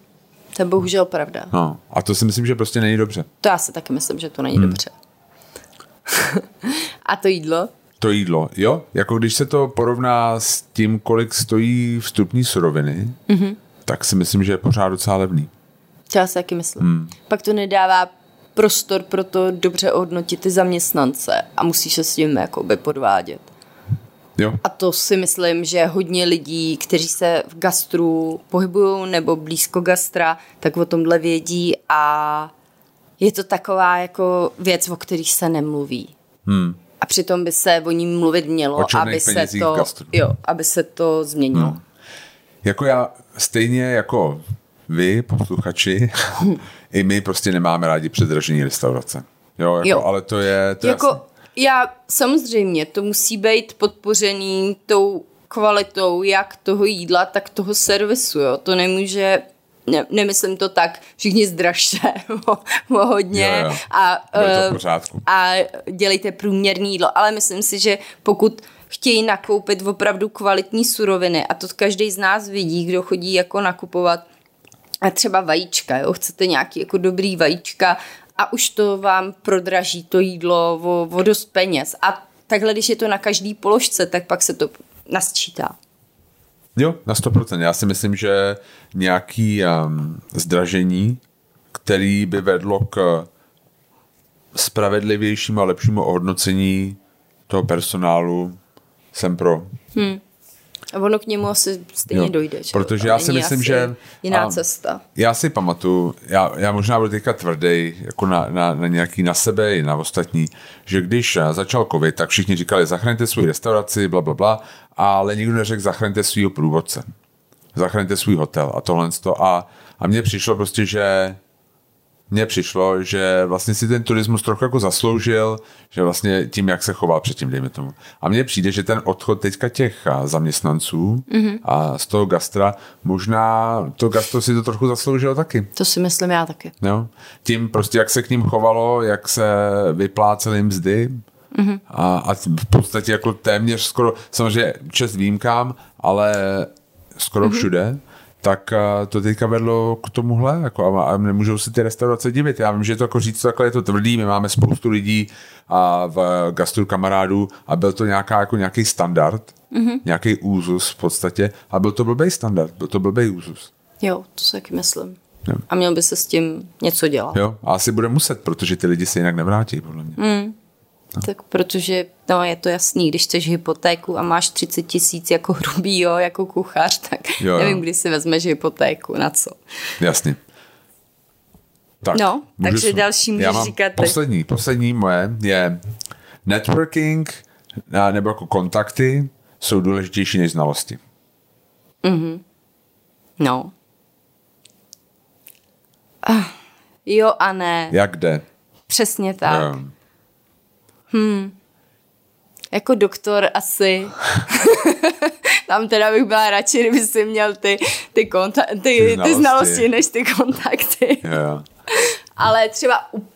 To je bohužel pravda. No. A to si myslím, že prostě není dobře. To já si taky myslím, že to není mm. dobře. A to jídlo? To jídlo, jo. Jako když se to porovná s tím, kolik stojí vstupní suroviny, mm-hmm. tak si myslím, že je pořád docela levný. Já si taky myslím. Hmm. Pak to nedává prostor pro to dobře ohodnotit ty zaměstnance a musíš se s tím jakoby podvádět. Jo. A to si myslím, že hodně lidí, kteří se v gastru pohybují nebo blízko gastra, tak o tomhle vědí a je to taková jako věc, o kterých se nemluví. Hmm. A přitom by se o ní mluvit mělo, aby se, to, jo, aby se to změnilo. No. Jako já, stejně jako vy, posluchači, i my prostě nemáme rádi předražení restaurace. Jo, jako, jo. Ale to je... To jako jasný. Já samozřejmě, to musí být podpořený tou kvalitou jak toho jídla, tak toho servisu. Jo. To nemůže... Ne, nemyslím to tak, všichni zdražte o, o hodně jo, jo. A, a dělejte průměrný jídlo. Ale myslím si, že pokud... chtějí nakoupit opravdu kvalitní suroviny a to každý z nás vidí, kdo chodí jako nakupovat a třeba vajíčka, jo, chcete nějaký jako dobrý vajíčka a už to vám prodraží to jídlo o, o dost peněz a takhle, když je to na každý položce, tak pak se to nasčítá. Jo, na sto procent. Já si myslím, že nějaký um, zdražení, který by vedlo k spravedlivějšímu a lepšímu ohodnocení toho personálu, jsem pro. Hmm. A ono k němu asi stejně jo, dojde. Že? Protože já si myslím, že... Jiná cesta. Já si pamatuju, já, já možná budu teďka tvrdej, jako na, na, na nějaký na sebe i na ostatní, že když začal covid, tak všichni říkali, zachraňte svou restauraci, blablabla, bla, bla, ale nikdo neřekl, zachraňte svýho průvodce. Zachraňte svůj hotel a tohle. A, a mně přišlo prostě, že... Mně přišlo, že vlastně si ten turismus trochu jako zasloužil, že vlastně tím, jak se choval předtím, dejme tomu. A mně přijde, že ten odchod teďka těch zaměstnanců mm-hmm. a z toho gastra, možná to gastro si to trochu zasloužilo taky. To si myslím já taky. Jo? Tím prostě, jak se k ním chovalo, jak se vypláceli mzdy mm-hmm. a, a v podstatě jako téměř skoro, samozřejmě čest výjimkám, ale skoro mm-hmm. všude, tak to teďka vedlo k tomuhle jako a nemůžou si ty restaurace divit. Já vím, že to jako říct takhle je to tvrdý, my máme spoustu lidí a v gastru kamarádů a byl to nějaká, jako nějaký standard, mm-hmm. nějaký úzus v podstatě a byl to blbej standard, byl to blbej úzus. Jo, to si taky myslím. Jo. A měl by se s tím něco dělat. Jo, a asi bude muset, protože ty lidi se jinak nevrátí, podle mě. Mm. No. Tak protože, no je to jasný, když chceš hypotéku a máš třicet tisíc jako hrubý, jo, jako kuchař, tak jo, jo. Nevím, kdy si vezmeš hypotéku, na co. Jasně. Tak, no, takže slu... další můžeš říkat. Poslední, tak. poslední moje je networking nebo jako kontakty jsou důležitější než znalosti. Mhm. No. Ah, jo a ne. Jak jde? Přesně tak. Jo. Hmm. Jako doktor asi. Tam teda bych byla radši, kdyby jsi měl ty, ty, konta- ty, ty, znalosti. ty znalosti než ty kontakty. Yeah. Ale třeba u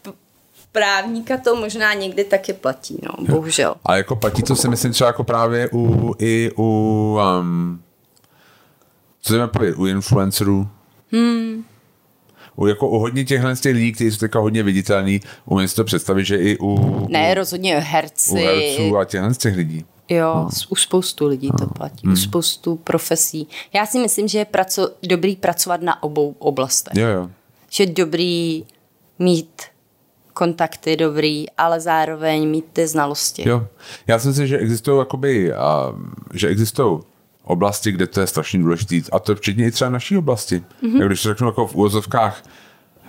právníka to možná někdy taky platí, no, bohužel. A jako platí, co si myslím třeba jako právě u, i u um, co se mám povědět, u influencerů. Hmm. U, jako, u hodně těchhle těch lidí, kteří jsou teďka hodně viditelní, umím si to představit, že i u... Ne, rozhodně herci. U herců a těchhle těch lidí. Jo, no. U spoustu lidí no. to platí, hmm. u spoustu profesí. Já si myslím, že je praco, dobrý pracovat na obou oblastech. Jo, jo. Že je dobrý mít kontakty, dobrý, ale zároveň mít ty znalosti. Jo, já si myslím, že existují jakoby, a, že existují oblasti, kde to je strašně důležité. A to včetně i třeba naší oblasti. Mm-hmm. Když to řeknu jako v úvozovkách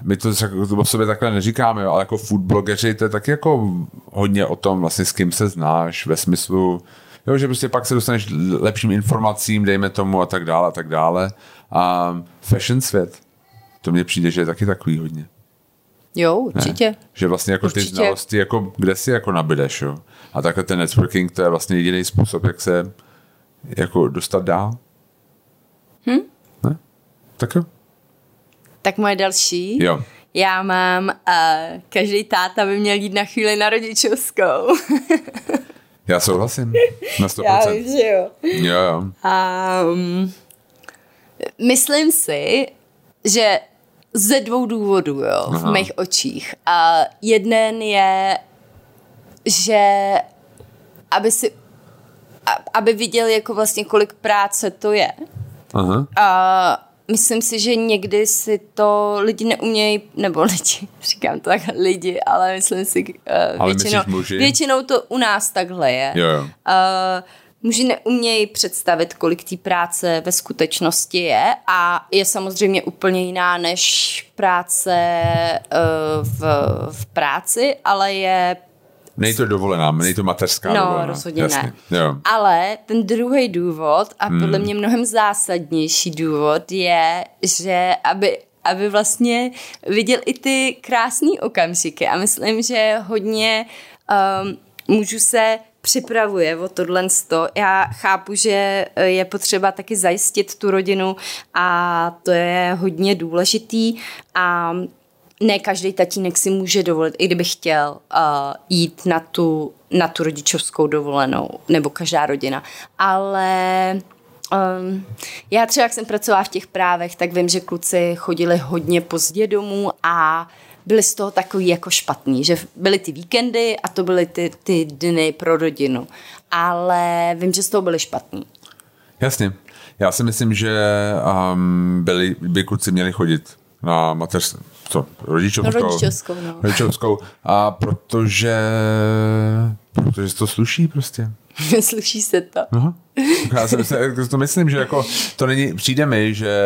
my to, to o sobě takhle neříkáme, jo, ale jako food blogeři, to je taky jako hodně o tom, vlastně s kým se znáš, ve smyslu, jo, že prostě pak se dostaneš lepším informacím, dejme tomu a tak dále a tak dále. A fashion svět, to mně přijde, že je taky takový hodně. Jo, určitě. Ne? Že vlastně jako určitě. Ty znalosti, jako, kde si jako nabydeš, jo. A takhle ten networking, to je vlastně jediný způsob, jak se jako dostat dál. Hm? Ne? Tak jo. Tak moje další. Jo. Já mám, uh, každý táta by měl jít na chvíli na rodičovskou. Já souhlasím. Na sto procent. Já vím, že jo. Jo, jo. Um, myslím si, že ze dvou důvodů, jo, v mých očích. A jeden je, že aby si, aby viděl jako vlastně kolik práce to je. Aha. A myslím si, že někdy si to lidi neumějí, nebo lidi, říkám to tak lidi, ale myslím si, uh, ale většinou, většinou to u nás takhle je. Jo, jo. Uh, muži neumějí představit, kolik té práce ve skutečnosti je, a je samozřejmě úplně jiná než práce uh, v, v práci, ale je... Není to dovolená, není to mateřská no, dovolená. No, rozhodně jasně. Ne. Jo. Ale ten druhý důvod, a podle mě mnohem zásadnější důvod, je, že aby, aby vlastně viděl i ty krásný okamžiky. A myslím, že hodně um, mužů se připravuje o tohle sto. Já chápu, že je potřeba taky zajistit tu rodinu a to je hodně důležitý a ne každý tatínek si může dovolit, i kdyby chtěl uh, jít na tu, na tu rodičovskou dovolenou, nebo každá rodina. Ale um, já třeba, jak jsem pracovala v těch právech, tak vím, že kluci chodili hodně pozdě domů a byli z toho takový jako špatný, že byly ty víkendy a to byly ty, ty dny pro rodinu. Ale vím, že z toho byli špatný. Jasně. Já si myslím, že um, byli, by kluci měli chodit na mateřskou, co, rodičovskou. No, rodičovskou, no. Rodičovskou. A protože, protože se to sluší prostě. Sluší se to. Aha. Já si myslím, to myslím, že jako to není, přijde mi, že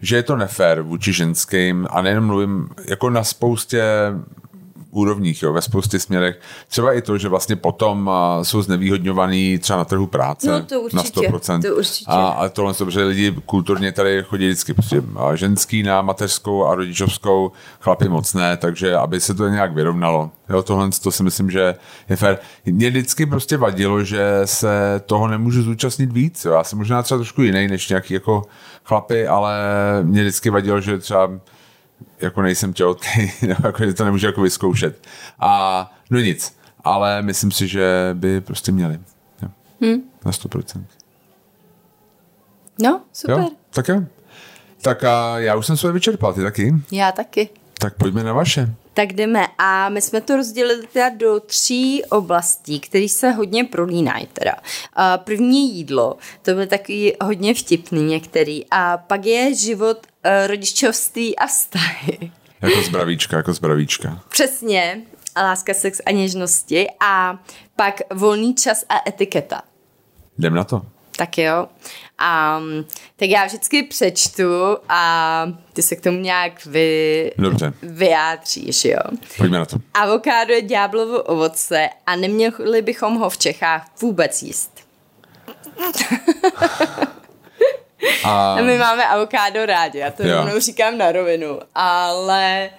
že je to nefér vůči ženským, a nejenom mluvím jako na spoustě úrovních, jo, ve spoustě směrech. Třeba i to, že vlastně potom jsou znevýhodňovaní třeba na trhu práce. No to určitě, na sto procent. To určitě. A, a tohle jsou, protože lidi kulturně tady chodí vždycky prostě ženský na mateřskou a rodičovskou, chlapi moc ne, takže aby se to nějak vyrovnalo. Jo, tohle to si myslím, že je fér. Mě vždycky prostě vadilo, že se toho nemůžu zúčastnit víc. Jo. Já jsem možná třeba trošku jiný než nějaký jako chlapi, ale mě vždycky vadilo, že třeba jako nejsem těhotný, jako, že to nemůžu jako vyzkoušet. A no nic, ale myslím si, že by prostě měli. Jo. Hmm. Na sto procent. No, super. Jo, tak jo. Tak a já už jsem svoje vyčerpal, ty taky? Já taky. Tak pojďme na vaše. Tak jdeme. A my jsme to rozdělili teda do tří oblastí, které se hodně prolínají teda. První jídlo, to bylo taky hodně vtipný některý. A pak je život, rodičovství a vztahy. Jako zbravíčka, jako zbravíčka. Přesně. A láska, sex a něžnosti. A pak volný čas a etiketa. Jdem na to. Tak jo. Um, tak já vždycky přečtu a ty se k tomu nějak vy, vyjádříš, jo. Pojďme na to. Avokádo je ďáblovo ovoce a neměli bychom ho v Čechách vůbec jíst. A... My máme avokádo rádi, já to rovnou říkám na rovinu, ale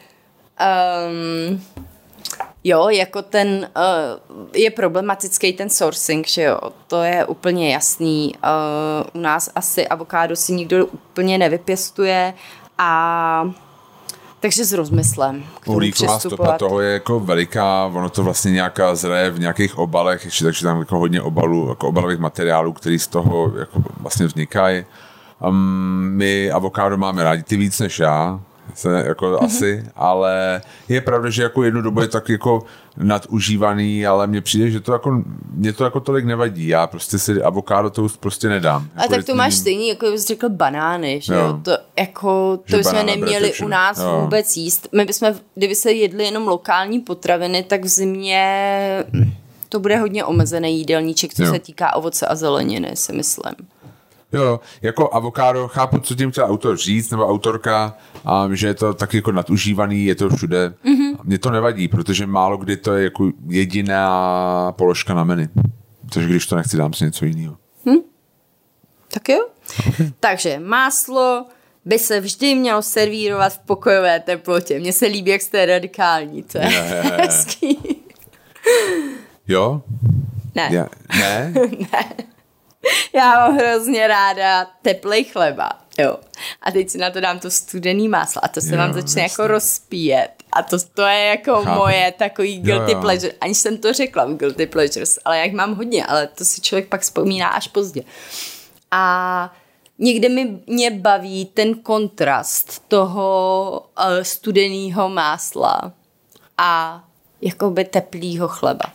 um, jo, jako ten uh, je problematický ten sourcing, že jo, to je úplně jasný, uh, u nás asi avokádo si nikdo úplně nevypěstuje, a takže s rozmyslem. Uhlíková stopa toho je jako veliká, ono to vlastně nějaká zraje v nějakých obalech, ještě takže tam jako hodně obalů, jako obalových materiálů, který z toho jako vlastně vznikají. Um, my avokádo máme rádi, ty víc než já, se, jako mm-hmm. asi, ale je pravda, že jako jednu dobu je tak jako nadužívaný, ale mně přijde, že to jako, mě to jako tolik nevadí, já prostě si avokádo to prostě nedám. A jako tak to máš nevím... stejný, jako bys řekl banány, že jo, jo? To jako, to bychom neměli u nás jo. vůbec jíst, my bychom, kdyby se jedli jenom lokální potraviny, tak v zimě to bude hodně omezený jídelníček, co jo. se týká ovoce a zeleniny, si myslím. Jo, jako avokádo, chápu, co tím chtěla autor říct, nebo autorka, um, že je to taky jako nadužívaný, je to všude. Mm-hmm. Mně to nevadí, protože málo kdy to je jako jediná položka na menu. Takže když to nechci, dám si něco jiného. Hm? Tak jo. Okay. Takže máslo by se vždy mělo servírovat v pokojové teplotě. Mně se líbí, jak jste radikální, to je yeah, hezký. Jo? Ne. Ja, ne? Ne. Já mám hrozně ráda teplej chleba, jo. A teď si na to dám to studený máslo a to se jo, vám začne jasný. Jako rozpíjet. A to, to je jako Chápu. Moje takový guilty jo, jo. pleasure. Aniž jsem to řekla v guilty pleasures, ale já jich mám hodně, ale to si člověk pak vzpomíná až pozdě. A někde mi, mě baví ten kontrast toho uh, studeného másla a jakoby teplýho chleba.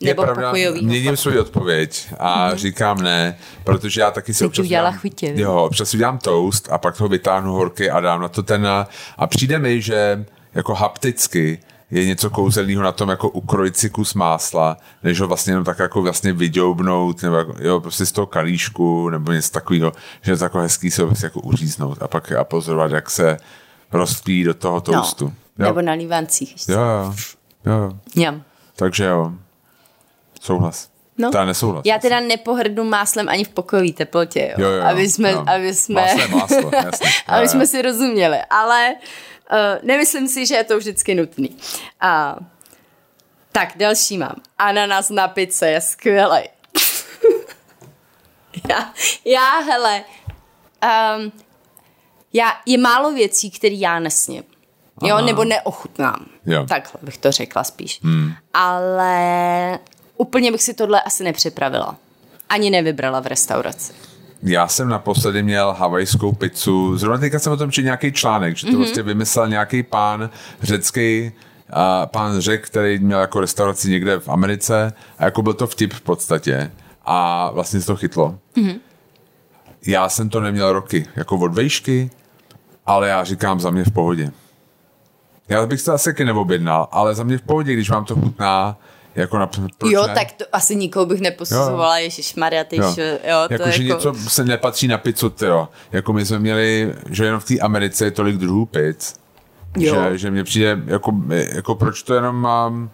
Nebo pokojovýho chleba. Měním svoji odpověď a mm-hmm. říkám ne, protože já taky se občas udělám, jo, občas udělám toast a pak toho vytáhnu horky a dám na to ten a, a přijde mi, že jako hapticky je něco kouzelného na tom, jako ukrojit si kus másla, než ho vlastně jenom tak jako vlastně vyďoubnout, nebo jako, jo, prostě z toho kalíšku, nebo něco takového, že je to jako hezký se prostě jako uříznout a pak a pozorovat, jak se rozpíjí do toho toustu. No, nebo na lívancích. Jo, jo. Jo. Jo. Takže jo, souhlas. No. Teda nesouhlas. Já teda nepohrdnu máslem ani v pokojové teplotě, jo? Jo, jo, aby jsme, jo. Aby jsme... Másle, máslo, jasně. Aby jo, jsme jo. si rozuměli, ale uh, nemyslím si, že je to vždycky nutný. A, tak, další mám. Ananas na pizze je skvělej. já, já, hele, um, já, je málo věcí, které já nesním. Jo, nebo neochutnám. Jo. Takhle bych to řekla spíš. Hmm. Ale úplně bych si tohle asi nepřipravila. Ani nevybrala v restauraci. Já jsem naposledy měl havajskou pizzu. Zrovna teďka jsem o tom četl nějaký článek, že to mm-hmm. vlastně vymyslel nějaký pán řecký, uh, pán Řek, který měl jako restauraci někde v Americe a jako byl to vtip v podstatě. A vlastně se to chytlo. Mm-hmm. Já jsem to neměl roky, jako od vejšky, ale já říkám za mě v pohodě. Já bych to asi taky neobjednal, ale za mě v pohodě, když vám to chutná, jako na Jo, ne? Tak to asi nikoho bych neposuzovala, ježišmarja, ty jo. jo to jako, že jako... něco se nepatří na pizzu, tyjo. Jako my jsme měli, že jenom v té Americe je tolik druhů pizz, že, že mně přijde, jako, jako proč to jenom mám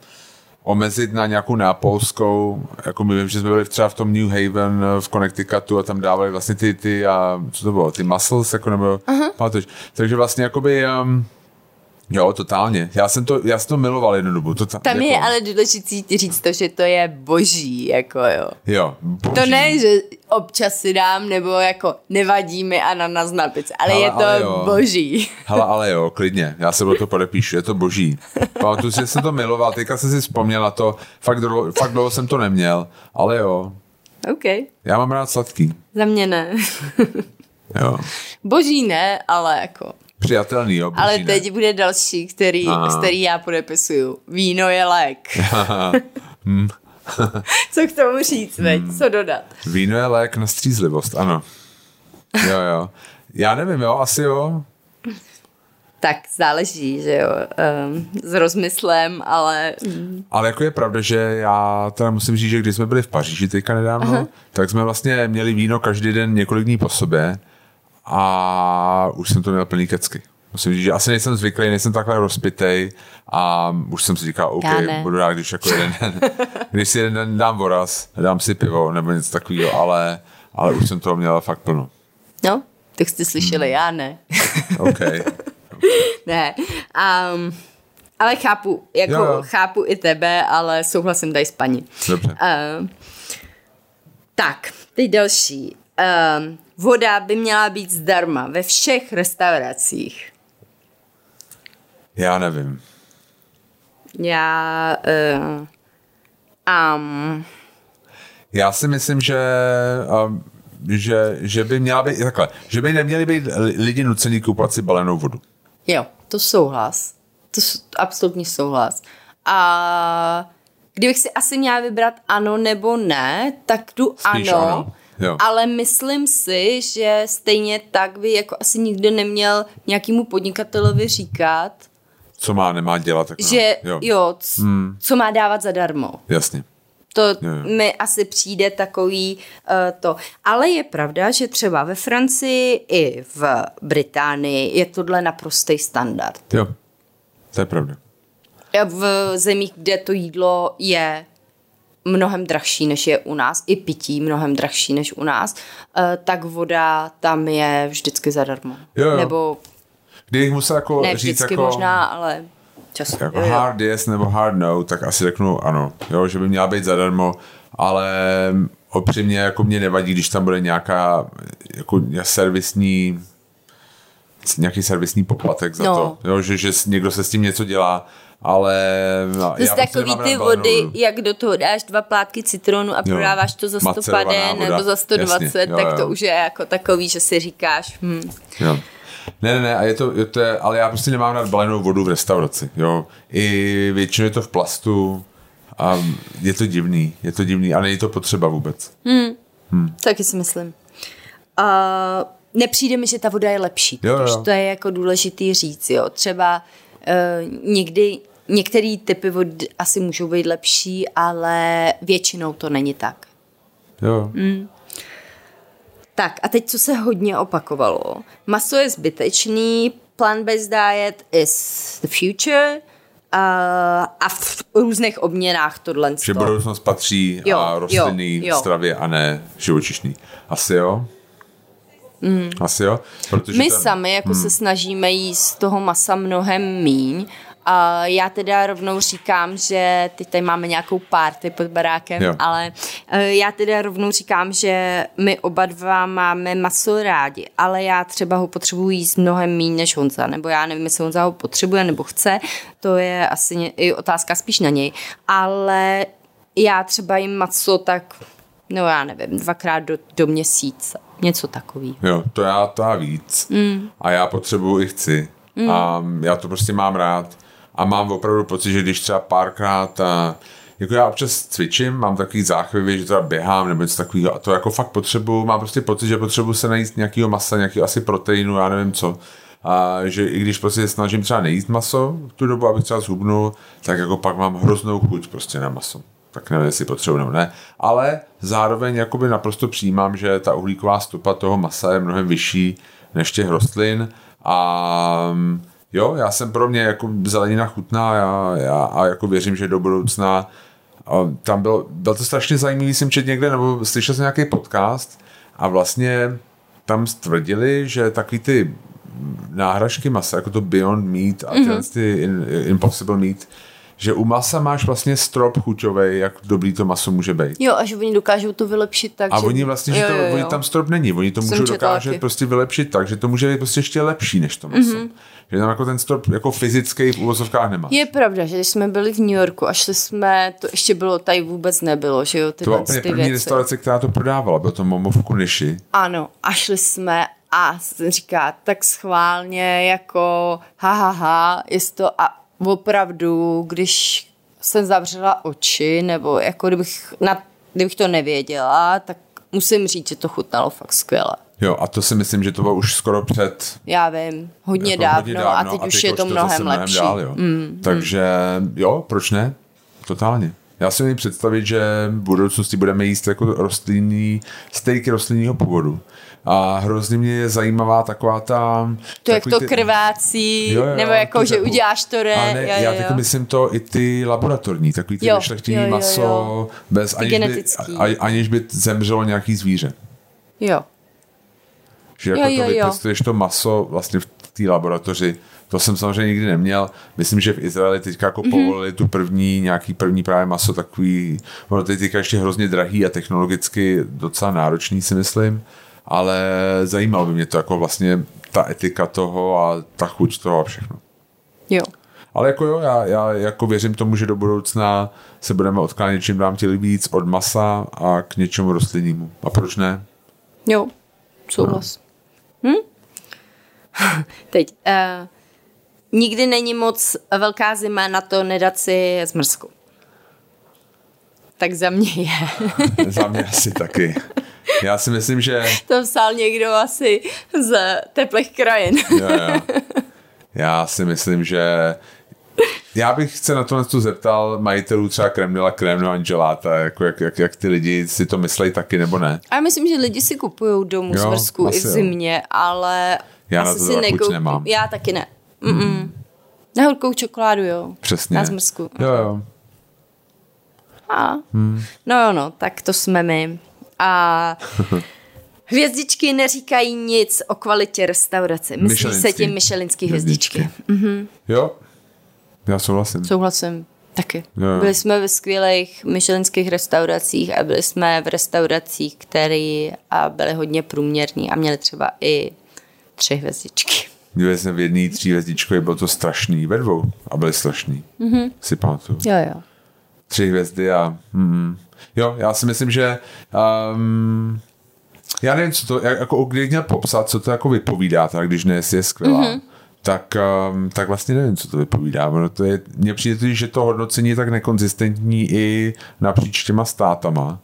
omezit na nějakou nápolskou, jako my vím, že jsme byli třeba v tom New Haven v Connecticutu a tam dávali vlastně ty, ty a co to bylo, ty mussels, jako nebo uh-huh. Takže vlastně, jakoby... Um, Jo, totálně. Já jsem to, já jsem to miloval jednu dobu. Totál, tam je jako... ale důležitý říct to, že to je boží, jako jo. Jo, boží. To ne, že občas si dám, nebo jako nevadí mi ananas na pizzu, ale hele, je to ale boží. Hele, ale jo, klidně, já se o to podepíšu, je to boží. Pamatuju si, že jsem to miloval, teďka jsem si vzpomněl na to, fakt dlouho, fakt dlouho jsem to neměl, ale jo. Okay. Já mám rád sladký. Za mě ne. Jo. Boží ne, ale jako... Přijatelný, jo. Boží, ale teď ne. Bude další, který, který já podepisuju. Víno je lék. Co k tomu říct, veď? Co dodat? Víno je lék na střízlivost, ano. Jo, jo. Já nevím, jo, asi jo. Tak záleží, že jo, um, s rozmyslem, ale... Ale jako je pravda, že já teda musím říct, že když jsme byli v Paříži teďka nedávno, aha. tak jsme vlastně měli víno každý den několik dní po sobě. A už jsem to měl plný kecky. Musím říct, že asi nejsem zvyklý, nejsem takhle rozpitej a už jsem si říkal, OK, budu rád, když jako jeden den, když si jeden den dám voraz, dám si pivo nebo něco takového, ale, ale už jsem toho měl fakt plno. No, tak jste slyšeli, hmm. já ne. OK. Ne, um, ale chápu, jako jo, jo. chápu i tebe, ale souhlasím tady s paní. Dobře. Uh, tak, teď další. Um, Voda by měla být zdarma ve všech restauracích. Já nevím. Já... Uh, um. Já si myslím, že, um, že, že by měla být... Takhle, že by neměli být lidi nuceni koupat si balenou vodu. Jo, to souhlas. To absolutní souhlas. A kdybych si asi měla vybrat ano nebo ne, tak jdu Spíš ano. ano. Jo. Ale myslím si, že stejně tak by jako asi nikdo neměl nějakému podnikatelovi říkat, co má, nemá dělat. Že, jo, jo c- hmm. co má dávat zadarmo. Jasně. To je. Mi asi přijde takový uh, to. Ale je pravda, že třeba ve Francii i v Británii je tohle naprostý standard. Jo, to je pravda. V zemích, kde to jídlo je mnohem drahší, než je u nás, i pití mnohem drahší, než u nás, uh, tak voda tam je vždycky zadarmo. Jo, jo. Nebo... Kdybych musel jako ne, říct jako... možná, ale... Často. Jako hard yes nebo hard no, tak asi řeknu ano, jo, že by měla být zadarmo, ale opřímně jako mě nevadí, když tam bude nějaká jako servisní nějaký servisní poplatek za no. to, jo, že, že někdo se s tím něco dělá, ale no, to já takový ty vody, no, jak do toho dáš dva plátky citronu a prodáváš to za sto padesát nebo za sto dvacet, jasně, jo, tak jo. To už je jako takový, že si říkáš hm. jo. Ne, ne, ne, a je to, je to, ale já prostě nemám rád balenou vodu v restauraci, jo. I většinou je to v plastu a je to divný, je to divný a není to potřeba vůbec. Hmm. Hmm. Taky si myslím. Uh, nepřijde mi, že ta voda je lepší, jo, protože jo. To je jako důležitý říct, jo. Třeba uh, někdy, některé typy vod asi můžou být lepší, ale většinou to není tak. Jo. Hmm. Tak a teď, co se hodně opakovalo. Maso je zbytečný, plant-based diet is the future a, a v různých obměnách tohle. Že budoucnost patří jo, a rostlinný stravě a ne živočišný. Asi jo? Mm. Asi jo? Protože my ten... sami jako mm. se snažíme jíst toho masa mnohem míň. Uh, já teda rovnou říkám, že teď tady máme nějakou party pod barákem, jo. ale uh, já teda rovnou říkám, že my oba dva máme maso rádi, ale já třeba ho potřebuji jíst mnohem míň než Honza, nebo já nevím, jestli Honza ho potřebuje nebo chce, to je asi ně, i otázka spíš na něj, ale já třeba jím maso tak, no já nevím, dvakrát do, do měsíce, něco takový. Jo, to já to já víc mm. a já potřebuji i chci mm. a já to prostě mám rád. A mám opravdu pocit, že když třeba párkrát, a, jako já občas cvičím, mám takový záchvěvy, že teda běhám nebo něco takového a to jako fakt potřebuju, mám prostě pocit, že potřebuju se najíst nějakého masa, nějakého asi proteinu, já nevím co. A že i když prostě snažím třeba nejíst maso v tu dobu, abych třeba zhubnul, tak jako pak mám hroznou chuť prostě na maso. Tak nevím, jestli potřebuju nebo ne. Ale zároveň jakoby naprosto přijímám, že ta uhlíková stopa toho masa je mnohem vyšší než těch rostlin a... Jo, já jsem pro mě jako zelenina chutná já, já, a jako věřím, že do budoucna. Tam bylo, bylo to strašně zajímavý, jsem četl někde, nebo slyšel jsem nějaký podcast a vlastně tam stvrdili, že takový ty náhražky masa, jako to Beyond Meat a mm-hmm. ty in, Impossible Meat, že u masa máš vlastně strop chuťovej, jak dobrý to maso může být. Jo, a že oni dokážou to vylepšit tak, a že... oni vlastně, že jo, jo, jo. To, oni tam strop není, oni to můžou dokážet prostě vylepšit tak, že to může být prostě ještě lepší než to maso. Mm-hmm. Že tam jako ten strop jako fyzický v uvozovkách nemá. Je pravda, že když jsme byli v New Yorku a šli jsme, to ještě bylo, tady vůbec nebylo, že jo, ty to vlastně ty věci. To byla první restaurace, která to prodávala, bylo to Momo v Kuniši. Ano, a šli jsme a říká, tak schválně jako ha, ha, ha, jest to a opravdu, když jsem zavřela oči, nebo jako kdybych, na, kdybych to nevěděla, tak musím říct, že to chutnalo fakt skvěle. Jo, a to si myslím, že to bylo už skoro před... Já vím, hodně, jako dávno, hodně dávno a teď, a teď už je to mnohem lepší. Dál, jo. Mm, takže mm. jo, proč ne? Totálně. Já si můžu představit, že v budoucnosti budeme jíst jako rostlinný, stejky rostlinního původu. A hrozně mě je zajímavá taková ta... To, jak to ty... krvácí, jo, jo, nebo jako, že takovou... uděláš to re... A ne, jo, já taky myslím to i ty laboratorní, takový ty vyšlechtěný maso, jo. Bez, aniž, by, a, aniž by zemřelo nějaký zvíře. Jo. Že jako jo, jo, to vypěstuješ to maso vlastně v té laboratoři, to jsem samozřejmě nikdy neměl. Myslím, že v Izraeli teďka jako mm-hmm. povolili tu první, nějaký první právě maso takový, ono teď teďka ještě hrozně drahý a technologicky docela náročný, si myslím, ale zajímalo by mě to jako vlastně ta etika toho a ta chuť toho a všechno. Jo. Ale jako jo, já, já jako věřím tomu, že do budoucna se budeme odklánět čím dám ti víc od masa a k něčemu rostlinnímu. A proč ne? Jo, souhlas. No. Hm? Teď, uh... Nikdy není moc velká zima na to nedat si zmrzku. Tak za mě je. Za mě asi taky. Já si myslím, že... To psal někdo asi z teplých krajin. Jo, jo. Já si myslím, že... Já bych se na tohle zeptal majitelů třeba Kremla, Kremla Angeláta, jako jak, jak, jak ty lidi si to myslejí taky, nebo ne? A já myslím, že lidi si kupují domů z Mrsku i v zimě, jo. ale já asi si nekoup... nemám. Já taky ne. Mm. Na horkou čokoládu, jo. Přesně. Na Zmrzku. Jo, jo. A. Hmm. No jo, no, tak to jsme my. A... Hvězdičky neříkají nic o kvalitě restaurace. Myslí se tím michelinský hvězdičky. hvězdičky. Mhm. Jo, já souhlasím. Souhlasím taky. Jo, jo. Byli jsme ve skvělých michelinských restauracích a byli jsme v restauracích, které byly hodně průměrné a měly třeba i tři hvězdičky. Byli jsme v jedné tří hvězdičkové, bylo to strašný, ve dvou a byly strašný. Mhm. Si pamatuju. Jo, jo. Tři hvězdy a... Mm. Jo, já si myslím, že... Um, Já nevím, co to, jako když měl popsat, co to jako vypovídá, tak když ne, jestli je skvělá, mm-hmm. tak, um, tak vlastně nevím, co to vypovídá. No to je, mně přijde to, že to hodnocení je tak nekonzistentní i napříč těma státama,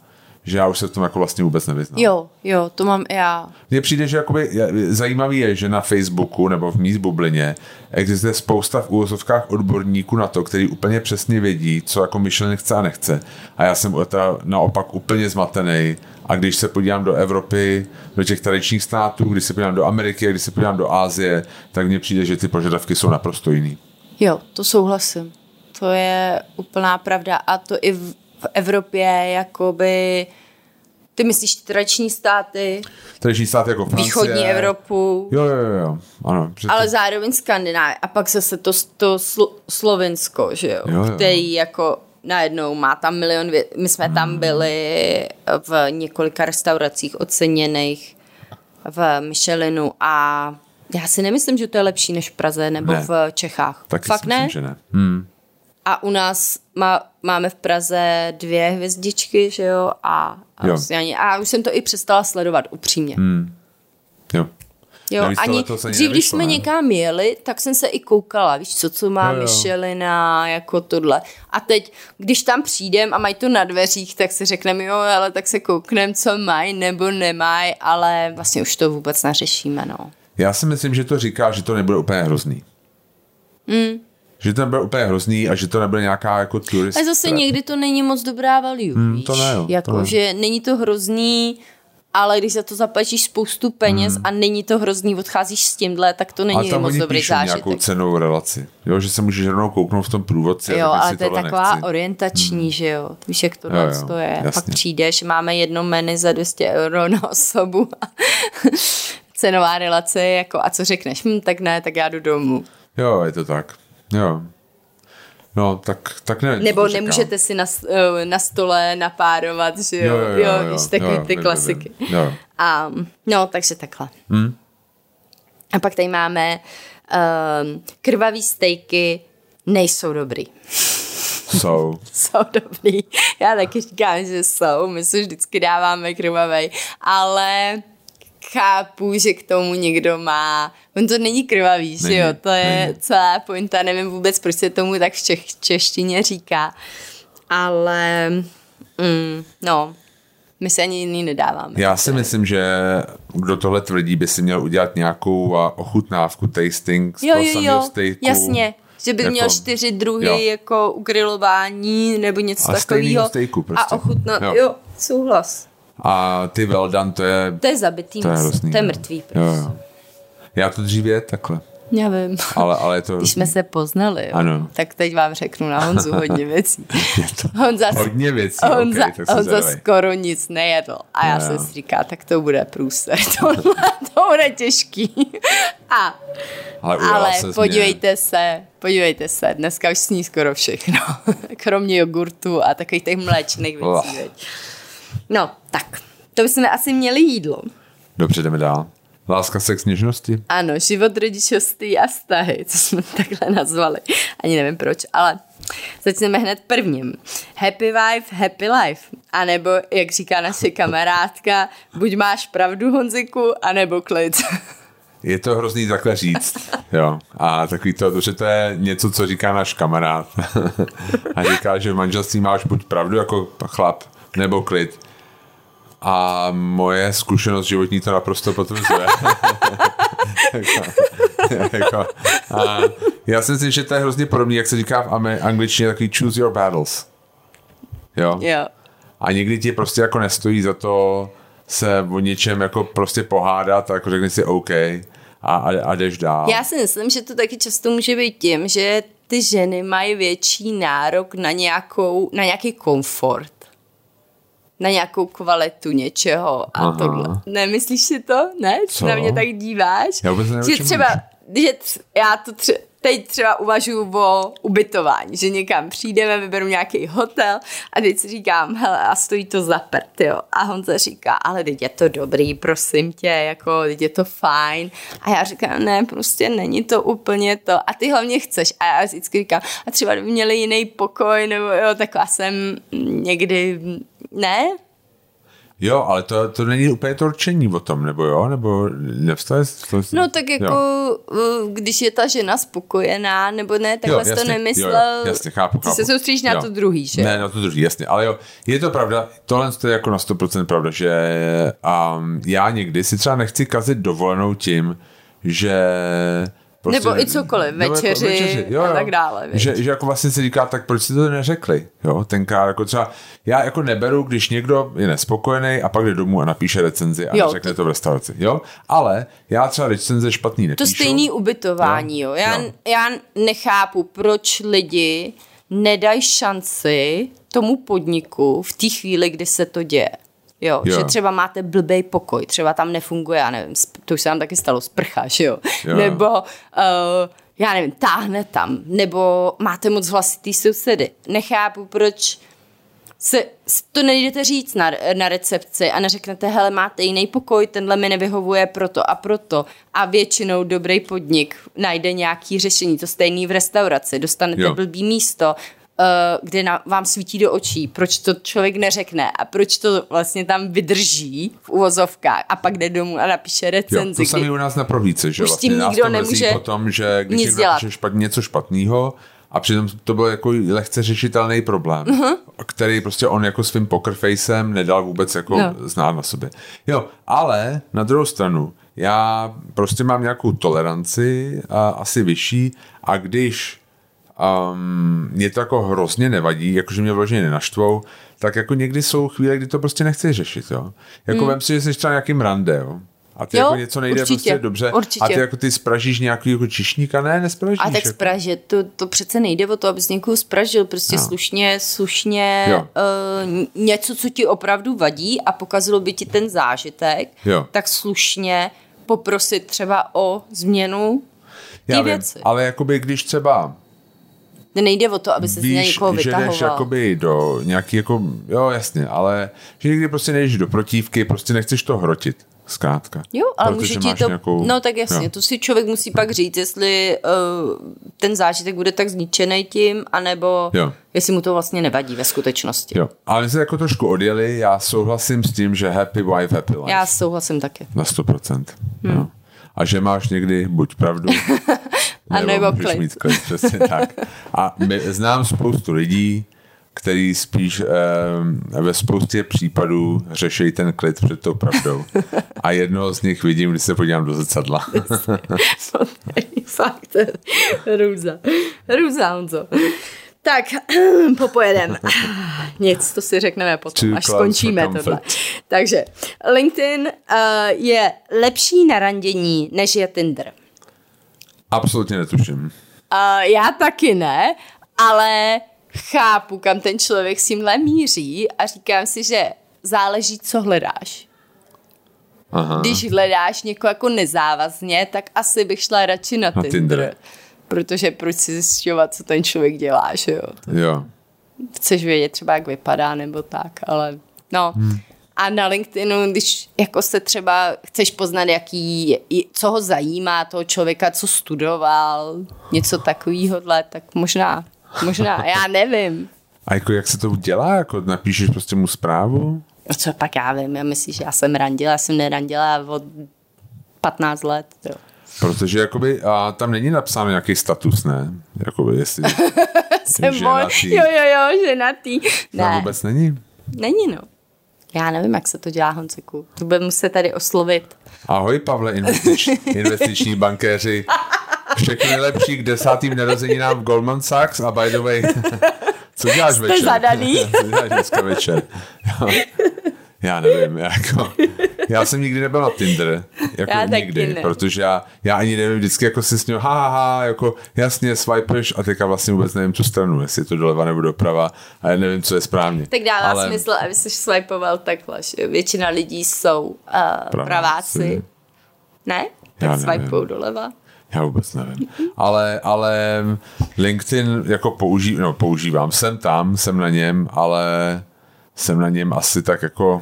že já už se v tom jako vlastně vůbec nevyznám. Jo, jo, to mám já. Mně přijde, že jakoby, zajímavý je, že na Facebooku nebo v mý bublině existuje spousta v úvozovkách odborníků na to, který úplně přesně vědí, co jako Michelin chce a nechce. A já jsem teda naopak úplně zmatený. A když se podívám do Evropy, do těch tradičních států, když se podívám do Ameriky a když se podívám do Asie, tak mně přijde, že ty požadavky jsou naprosto jiný. Jo, to souhlasím. To je úplná pravda. A to i v v Evropě, jakoby, ty myslíš tradiční státy? Tradiční státy jako Francie. Východní Evropu. Jo, jo, jo. Ano, ale zároveň Skandinávie. A pak zase to, to slo, Slovensko, že jo, jo, jo. Který jako najednou má tam milion vě... My jsme hmm. tam byli v několika restauracích oceněných v Michelinu a já si nemyslím, že to je lepší než v Praze nebo ne. v Čechách. Taky fakt si myslím, ne? Že ne. Hmm. A u nás má, máme v Praze dvě hvězdičky, že jo, a a, jo. Ani, a už jsem to i přestala sledovat upřímně. Hmm. Jo. Jo, Nevíc ani dřív, když jsme ne? někam jeli, tak jsem se i koukala, víš co, co má jo, jo. Michelina, jako tohle. A teď, když tam přijdem a mají to na dveřích, tak si řekneme, jo, ale tak se kouknem, co mají nebo nemají, ale vlastně už to vůbec neřešíme, no. Já si myslím, že to říká, že to nebude úplně hrozný. Hmm. Že to nebude úplně hrozný a že to nebude nějaká jako turist. Ale zase někdy to není moc dobrá value, hmm, víš? To ne, jo, jako, to ne. Že není to hrozný, ale když za to zaplatíš spoustu peněz hmm. a není to hrozný, odcházíš s tímhle, tak to není moc dobrý zážitek. Ale tam nějakou cenovou relaci, jo, že se můžeš rovnou kouknout v tom průvodci. Jo, tak ale to je taková nechci. orientační, hmm. že jo, víš, jak tohle jo, jo, to je. Jasně. Pak přijdeš, máme jedno menu za dvě stě euro na osobu a cenová relace jako a co řekneš, hm, tak ne, tak já jdu domů. Jo, je to tak. Jo. No, tak, tak nevím. Nebo nemůžete si na, na stole napárovat, že jo, jo, jo, jo, jo, jo, jo ty jo, klasiky. Jo, jo. A, no, takže takhle. Hmm. A pak tady máme um, krvavý stejky nejsou dobrý. Jsou. Jsou dobrý. Já taky říkám, že jsou. My si vždycky dáváme krvavej. Ale chápu, že k tomu někdo má... On to není krvavý, není, že jo? To je není. Celá pointa. Nevím vůbec, proč se tomu tak v čech, češtině říká. Ale... Mm, no, my se ani jiný nedáváme. Já si myslím, že kdo tohle tvrdí, by si měl udělat nějakou ochutnávku, tasting z toho samého stejku. Jasně, že by jako, měl čtyři druhy jo. jako ukrylování nebo něco a takového. Stejku prostě. A ochutnat... Jo, jo souhlas. A ty well done, to je... To je zabitý, to je, hrozný, to je mrtvý. Prostě. Jo, jo. Já to dřív je takhle. Já vím. Ale, ale je to... Když jsme se poznali, jo, tak teď vám řeknu na Honzu hodně věcí. Honza, hodně věcí, Honza, okay, tak se Honza skoro nic nejedl. A já jo. jsem si říká, tak to bude průser. Tohle, to bude těžký. A, ale ale se podívejte se, podívejte se, dneska už sní skoro všechno. Kromě jogurtu a takových těch mléčných věcí. Veď. No, tak. To bychom asi měli jídlo. Dobře, jdeme dál. Láska, sex, něžnosti. Ano, život, rodičovství a vztahy, co jsme takhle nazvali. Ani nevím proč, ale začneme hned prvním. Happy wife, happy life. A nebo, jak říká naše kamarádka, buď máš pravdu, Honziku, anebo klid. Je to hrozný takhle říct. Jo. A takový to, že to je něco, co říká náš kamarád. A říká, že v manželství máš buď pravdu jako chlap, nebo klid. A moje zkušenost životní to naprosto potvrzuje. Jako, a já si myslím, že to je hrozně podobný, jak se říká v angličtině, takový choose your battles. Jo? Yeah. A někdy ti prostě jako nestojí za to se o něčem jako prostě pohádat a jako řekni si OK a, a, a jdeš dál. Já si myslím, že to taky často může být tím, že ty ženy mají větší nárok na nějakou, na nějaký komfort. Na nějakou kvalitu něčeho a aha. tohle. Nemyslíš si to? Ne? Co? Na mě tak díváš? Já vůbec nevím, že třeba, že tř- já to třeba teď třeba uvažuju o ubytování, že někam přijdeme, vyberu nějaký hotel a teď si říkám, hele, a stojí to za prd, jo. A Honza říká, ale teď je to dobrý, prosím tě, jako, teď je to fajn. A já říkám, ne, prostě není to úplně to. A ty hlavně chceš. A já vždycky říkám, a třeba by měli jiný pokoj, nebo jo, tak já jsem někdy, ne? Jo, ale to, to není úplně to určení o tom, nebo jo? Nebo nevstaje? No tak jako, jo. Když je ta žena spokojená, nebo ne, takhle jsi to nemyslel. Jo, jasně, chápu, chápu. Ty se soustříš na jo. to druhý, že? Ne, na to druhý, jasně. Ale jo, je to pravda, tohle je jako na sto procent pravda, že um, já někdy si třeba nechci kazit dovolenou tím, že... Prostě, nebo i cokoliv, večeři, večeři jo, a tak dále. Že, že jako vlastně si říká, tak proč si to neřekli? Jo, tenkrát jako třeba, já jako neberu, když někdo je nespokojený a pak jde domů a napíše recenzi a jo, řekne to v restauraci. Jo, ale já třeba recenze špatný nepíšu. To stejný ubytování, jo. jo. Já, jo. já nechápu, proč lidi nedají šanci tomu podniku v té chvíli, kdy se to děje. Jo, jo, že třeba máte blbej pokoj, třeba tam nefunguje, já nevím, to už se nám taky stalo, sprcha, že jo, jo. nebo uh, já nevím, táhne tam, nebo máte moc hlasitý sousedy. Nechápu, proč se, to nejdete říct na, na recepci a neřeknete, hele, máte jiný pokoj, tenhle mi nevyhovuje proto a proto. A většinou dobrý podnik najde nějaký řešení, to stejný v restauraci, dostanete jo. blbý místo, kde na, vám svítí do očí, proč to člověk neřekne a proč to vlastně tam vydrží v uvozovkách a pak jde domů a napíše recenzi. Jo, to samé u nás na províce, že už vlastně tím nikdo nemůže o tom, že když nic dělat. Špat, něco špatného a přitom to byl jako lehce řešitelný problém, uh-huh. který prostě on jako svým pokerfacem nedal vůbec jako no. znát na sobě. Jo, ale na druhou stranu, já prostě mám nějakou toleranci a, asi vyšší a když Um, mě to jako hrozně nevadí, jakože mě vložně nenaštvou, tak jako někdy jsou chvíle, kdy to prostě nechci řešit, jo. Jako hmm. vem si, že jsi třeba nějakým rande, jo. A ty jo, jako něco nejde určitě, prostě dobře. Určitě. A ty jako ty spražíš nějaký jako čišníka, ne, nespražíš. A tak spražit, to, to přece nejde o to, abys někoho spražil, prostě jo. slušně, slušně uh, něco, co ti opravdu vadí a pokazilo by ti ten zážitek, jo. tak slušně poprosit třeba o změnu ty věci. Ale jakoby když třeba nejde o to, aby se z někoho vytahoval. Víš, že jdeš jakoby do nějaký, jako, jo jasně, ale že někdy prostě nejdeš do protívky, prostě nechceš to hrotit, zkrátka. Jo, ale může ti to, nějakou, no tak jasně, jo. to si člověk musí pak říct, jestli uh, ten zážitek bude tak zničený tím, anebo jo. jestli mu to vlastně nevadí ve skutečnosti. Jo, ale my jsme jako trošku odjeli, já souhlasím s tím, že happy wife, happy life. Já souhlasím taky. Na sto procent. Hmm. Jo. A že máš někdy buď pravdu, a nebo můžeš klid. Mít klid, přesně tak. A my, znám spoustu lidí, kteří spíš eh, ve spoustě případů řeší ten klid před tou pravdou. A jednoho z nich vidím, když se podívám do zrcadla. Fakt, růza. Růza, Honzo. Tak, popojedem. Nic, to si řekneme potom, až skončíme tohle. Takže, LinkedIn uh, je lepší na randění, než je Tinder. Absolutně netuším. Uh, já taky ne, ale chápu, kam ten člověk s tímhle míří a říkám si, že záleží, co hledáš. Aha. Když hledáš někoho jako nezávazně, tak asi bych šla radši na, na Tinder. Tinder. Protože proč si zjišťovat, co ten člověk dělá, že jo? Jo. Chceš vědět třeba, jak vypadá nebo tak, ale no. Hmm. A na LinkedInu, když jako se třeba chceš poznat, jaký, co ho zajímá toho člověka, co studoval, něco takovýhodle, tak možná, možná, já nevím. A jako jak se to udělá? Jako napíšeš prostě mu zprávu? A co pak já vím, já myslím, že já jsem randila, já jsem nerandila od patnáct let, jo. Protože jakoby, a tam není napsáno nějaký status, ne? Jakoby, jestli jsem ženatý. Jo, jo, jo, ženatý. Tam ne. vůbec není? Není, no. Já nevím, jak se to dělá, Honceku. To budeme muset tady oslovit. Ahoj, Pavle, investič, investiční bankéři. všechno nejlepší k desátým narozeninám v Goldman Sachs a by the way, co děláš večer? Jste zadaný. Co děláš dneska večer? Jo. Já nevím, jako... Já jsem nikdy nebyl na Tinder, jako nikdy, ne. protože já, já ani nevím, vždycky jako si s ním, ha, ha, ha, jako jasně, swipeš a teďka vlastně vůbec nevím tu stranu, jestli je to doleva nebo doprava a já nevím, co je správně. Tak dává ale... smysl, aby jsi swipoval takhle, většina lidí jsou uh, praváci, ne? Tak swipou doleva. Já vůbec nevím, ale, ale LinkedIn jako použí, no, používám, jsem tam, jsem na něm, ale jsem na něm asi tak jako...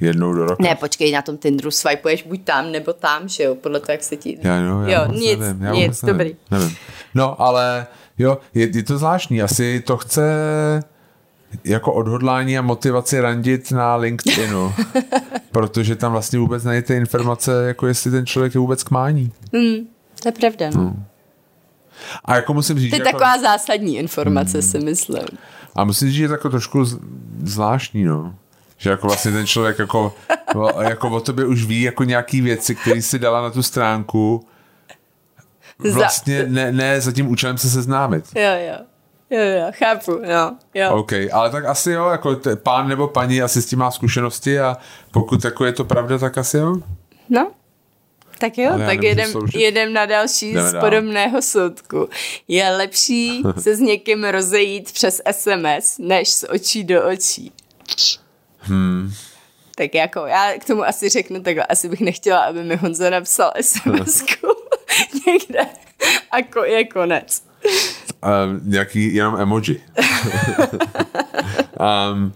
jednou do roku. Ne, počkej, na tom Tinderu swipuješ buď tam, nebo tam, že jo, podle toho, jak se ti... Já, jo, já jo nic, nevím, já nic, nevím, dobrý. Nevím. No, ale jo, je, je to zvláštní, asi to chce jako odhodlání a motivaci randit na LinkedInu, protože tam vlastně vůbec najdete informace, jako jestli ten člověk je vůbec k mání. Hmm, to je pravda. Hmm. A jako musím říct, to je jako... taková zásadní informace, hmm. si myslím. A musím říct, že je jako trošku zvláštní, no. Že jako vlastně ten člověk jako, jako o tobě už ví jako nějaký věci, které si dala na tu stránku. Vlastně ne, ne za tím účelem se seznámit. Jo, jo. Jo, jo, chápu, no. Jo. OK, ale tak asi jo, jako t- pán nebo paní asi s tím má zkušenosti a pokud jako je to pravda, tak asi jo. No. Tak jo, tak jedem, jedem na další Jdeme z podobného dál. soudku. Je lepší se s někým rozejít přes es em es, než z očí do očí. Hmm. Tak jako, já k tomu asi řeknu takhle, asi bych nechtěla, aby mi Honza napsal es em esku někde a ko, je konec. Um, nějaký jenom emoji. um,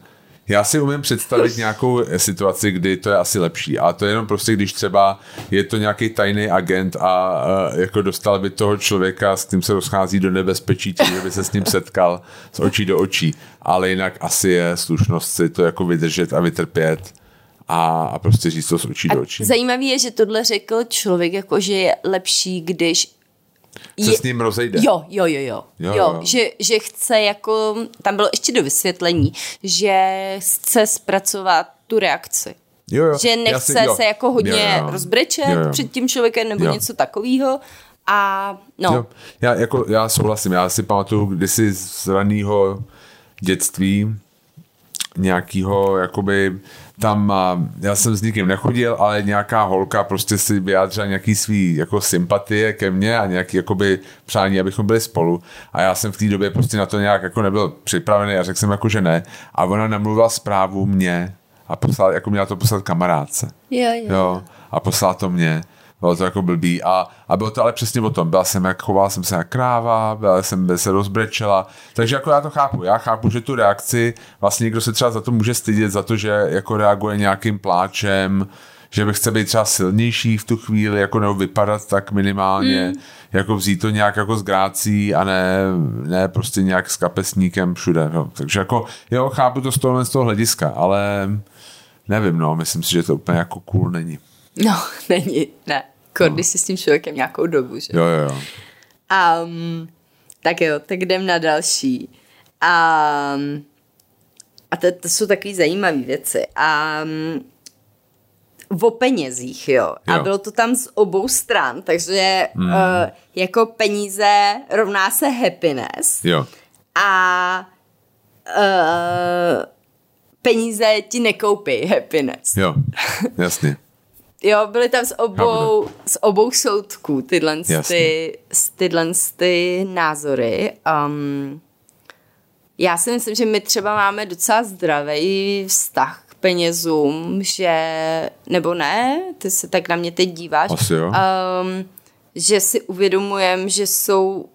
já si umím představit nějakou situaci, kdy to je asi lepší, a to je jenom prostě, když třeba je to nějaký tajný agent a uh, jako dostal by toho člověka, s tím se rozchází do nebezpečí, tím, že by se s ním setkal z očí do očí. Ale jinak asi je slušnost si to jako vydržet a vytrpět a, a prostě říct to z očí a do očí. Zajímavý je, že tohle řekl člověk, jako že je lepší, když se je... s ním rozejde. Jo, jo, jo, jo. jo, jo. jo. Že, že chce jako, tam bylo ještě do vysvětlení, že chce zpracovat tu reakci. Jo, jo. Že nechce si, jo. se jako hodně jo, jo. rozbrečet jo, jo. před tím člověkem nebo jo. něco takového. A no. Jo. Já, jako, já souhlasím, já si pamatuju kdysi z raného dětství nějakýho, jakoby tam, já jsem s nikým nechodil, ale nějaká holka prostě si vyjádřila nějaký svý jako sympatie ke mně a nějaký jakoby přání, abychom byli spolu. A já jsem v té době prostě na to nějak jako nebyl připravený a řekl jsem jako, že ne. A ona namluvila zprávu mě a poslala, jako měla to poslat kamarádce. Jo, jo. jo a poslala to mě. Bylo to jako blbý a, a bylo to ale přesně o tom. Byla jsem, jak chovala jsem se jak kráva, byla jsem se rozbrečela, takže jako já to chápu. Já chápu, že tu reakci vlastně někdo se třeba za to může stydět, za to, že jako reaguje nějakým pláčem, že bych chce být třeba silnější v tu chvíli, jako nebo vypadat tak minimálně, mm. jako vzít to nějak jako s grácí a ne, ne prostě nějak s kapesníkem všude. No. Takže jako jo, chápu to z toho, z toho hlediska, ale nevím, no, myslím si, že to úplně jako cool není. No, není, ne. Když no. jsi s tím člověkem nějakou dobu, že? Jo, jo, jo. Um, tak jo, tak jdem na další. Um, a to, to jsou takové zajímavé věci. Um, o penězích, jo. jo. A bylo to tam z obou stran, takže mm. uh, jako peníze rovná se happiness. Jo. A uh, peníze ti nekoupí happiness. Jo, jasně. Jo, byly tam z obou, z obou soudků tyhle, ty, tyhle ty názory. Um, já si myslím, že my třeba máme docela zdravý vztah k penězům, že, nebo ne, ty se tak na mě teď díváš, um, že si uvědomujem, že jsou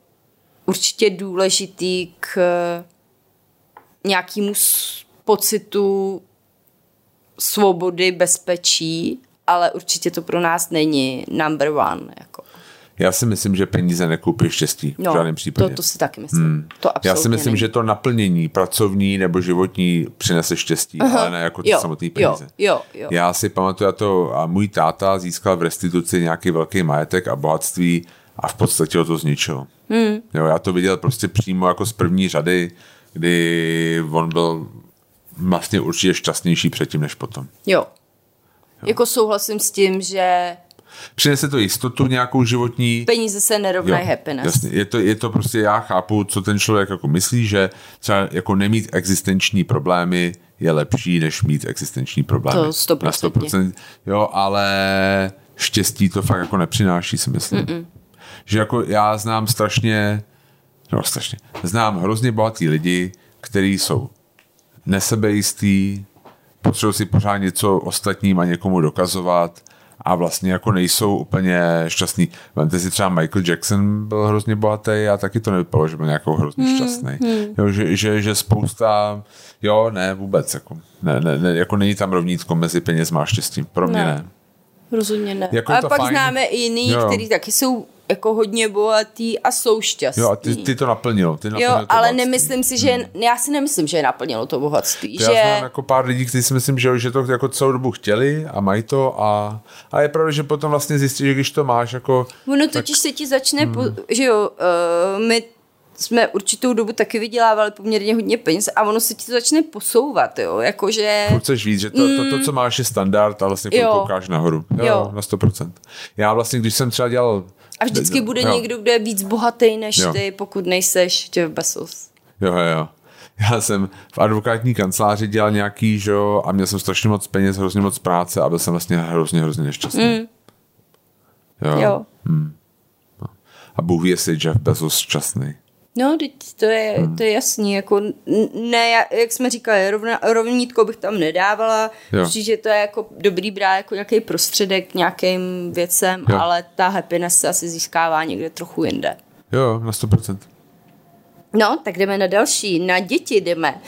určitě důležitý k nějakému pocitu svobody, bezpečí, ale určitě to pro nás není number one. Jako. Já si myslím, že peníze nekoupí štěstí v no, žádném případě. To, to si taky myslím. Hmm. To absolutně Já si myslím, není. Že to naplnění pracovní nebo životní přinese štěstí, uh-huh. ale ne jako ty samotné peníze. Jo, jo, jo. Já si pamatuju, to, a můj táta získal v restituci nějaký velký majetek a bohatství a v podstatě ho to zničil. Hmm. Jo, já to viděl prostě přímo jako z první řady, kdy on byl vlastně určitě šťastnější předtím než potom. Jo. Jako souhlasím s tím, že Přinese to jistotu nějakou životní. Peníze se nerovnají happiness. Jasně, je to, je to prostě, já chápu, co ten člověk jako myslí, že třeba jako nemít existenční problémy je lepší, než mít existenční problémy. To sto procent. Na sto procent. Jo, ale štěstí to fakt jako nepřináší, si myslím. Mm-mm. Že jako já znám strašně, no strašně, znám hrozně bohatý lidi, kteří jsou nesebejistý, potřebují si pořád něco ostatním a někomu dokazovat a vlastně jako nejsou úplně šťastný. Vemte si třeba Michael Jackson byl hrozně bohatý a taky to nevypadalo, že byl nějakou hrozně hmm, šťastný. Hmm. Jo, že, že, že spousta, jo, ne, vůbec, jako, ne, ne, ne, jako není tam rovnítko mezi penězma a štěstím. Pro mě ne. ne. Rozhodně ne. Jako ale pak fajn. Známe i jiný, jo, kteří taky jsou jako hodně bohatý a jsou šťastný. Jo, a ty, ty to naplnilo. Ty naplnilo jo, to ale bohatství. Nemyslím si, že... Hmm. Já si nemyslím, že je naplnilo to bohatství. To že... Já znám jako pár lidí, kteří si myslím, že, že to jako celou dobu chtěli a mají to a, a je pravda, že potom vlastně zjistí, že když to máš jako... Ono totiž tak... se ti začne... Hmm. Po, že jo, uh, my jsme určitou dobu taky vydělávali poměrně hodně peněz a ono se ti to začne posouvat, jo, jakože... Chceš víc, že to, mm. to, to, co máš, je standard a vlastně koukáš nahoru. Jo, jo. Na sto procent. Já vlastně, když jsem třeba dělal... A vždycky bude jo. někdo, kdo je víc bohatý než jo. ty, pokud nejseš Jeff Bezos. Jo, jo. Já jsem v advokátní kanceláři dělal nějaký, že jo, a měl jsem strašně moc peněz, hrozně moc práce a byl jsem vlastně hrozně, hrozně nešťastný. Mm. Jo. jo. Hmm. No. A Bůh ví, jestli Jeff Bezos šťastný. No, to je, hmm. to je jasný. Jako, ne, jak jsme říkali, rovna, rovnítko bych tam nedávala. Určitě to je jako dobrý brát jako nějaký prostředek nějakým věcem, jo. ale ta happiness se asi získává někde trochu jinde. Jo, na sto procent. No, tak jdeme na další. Na děti jdeme.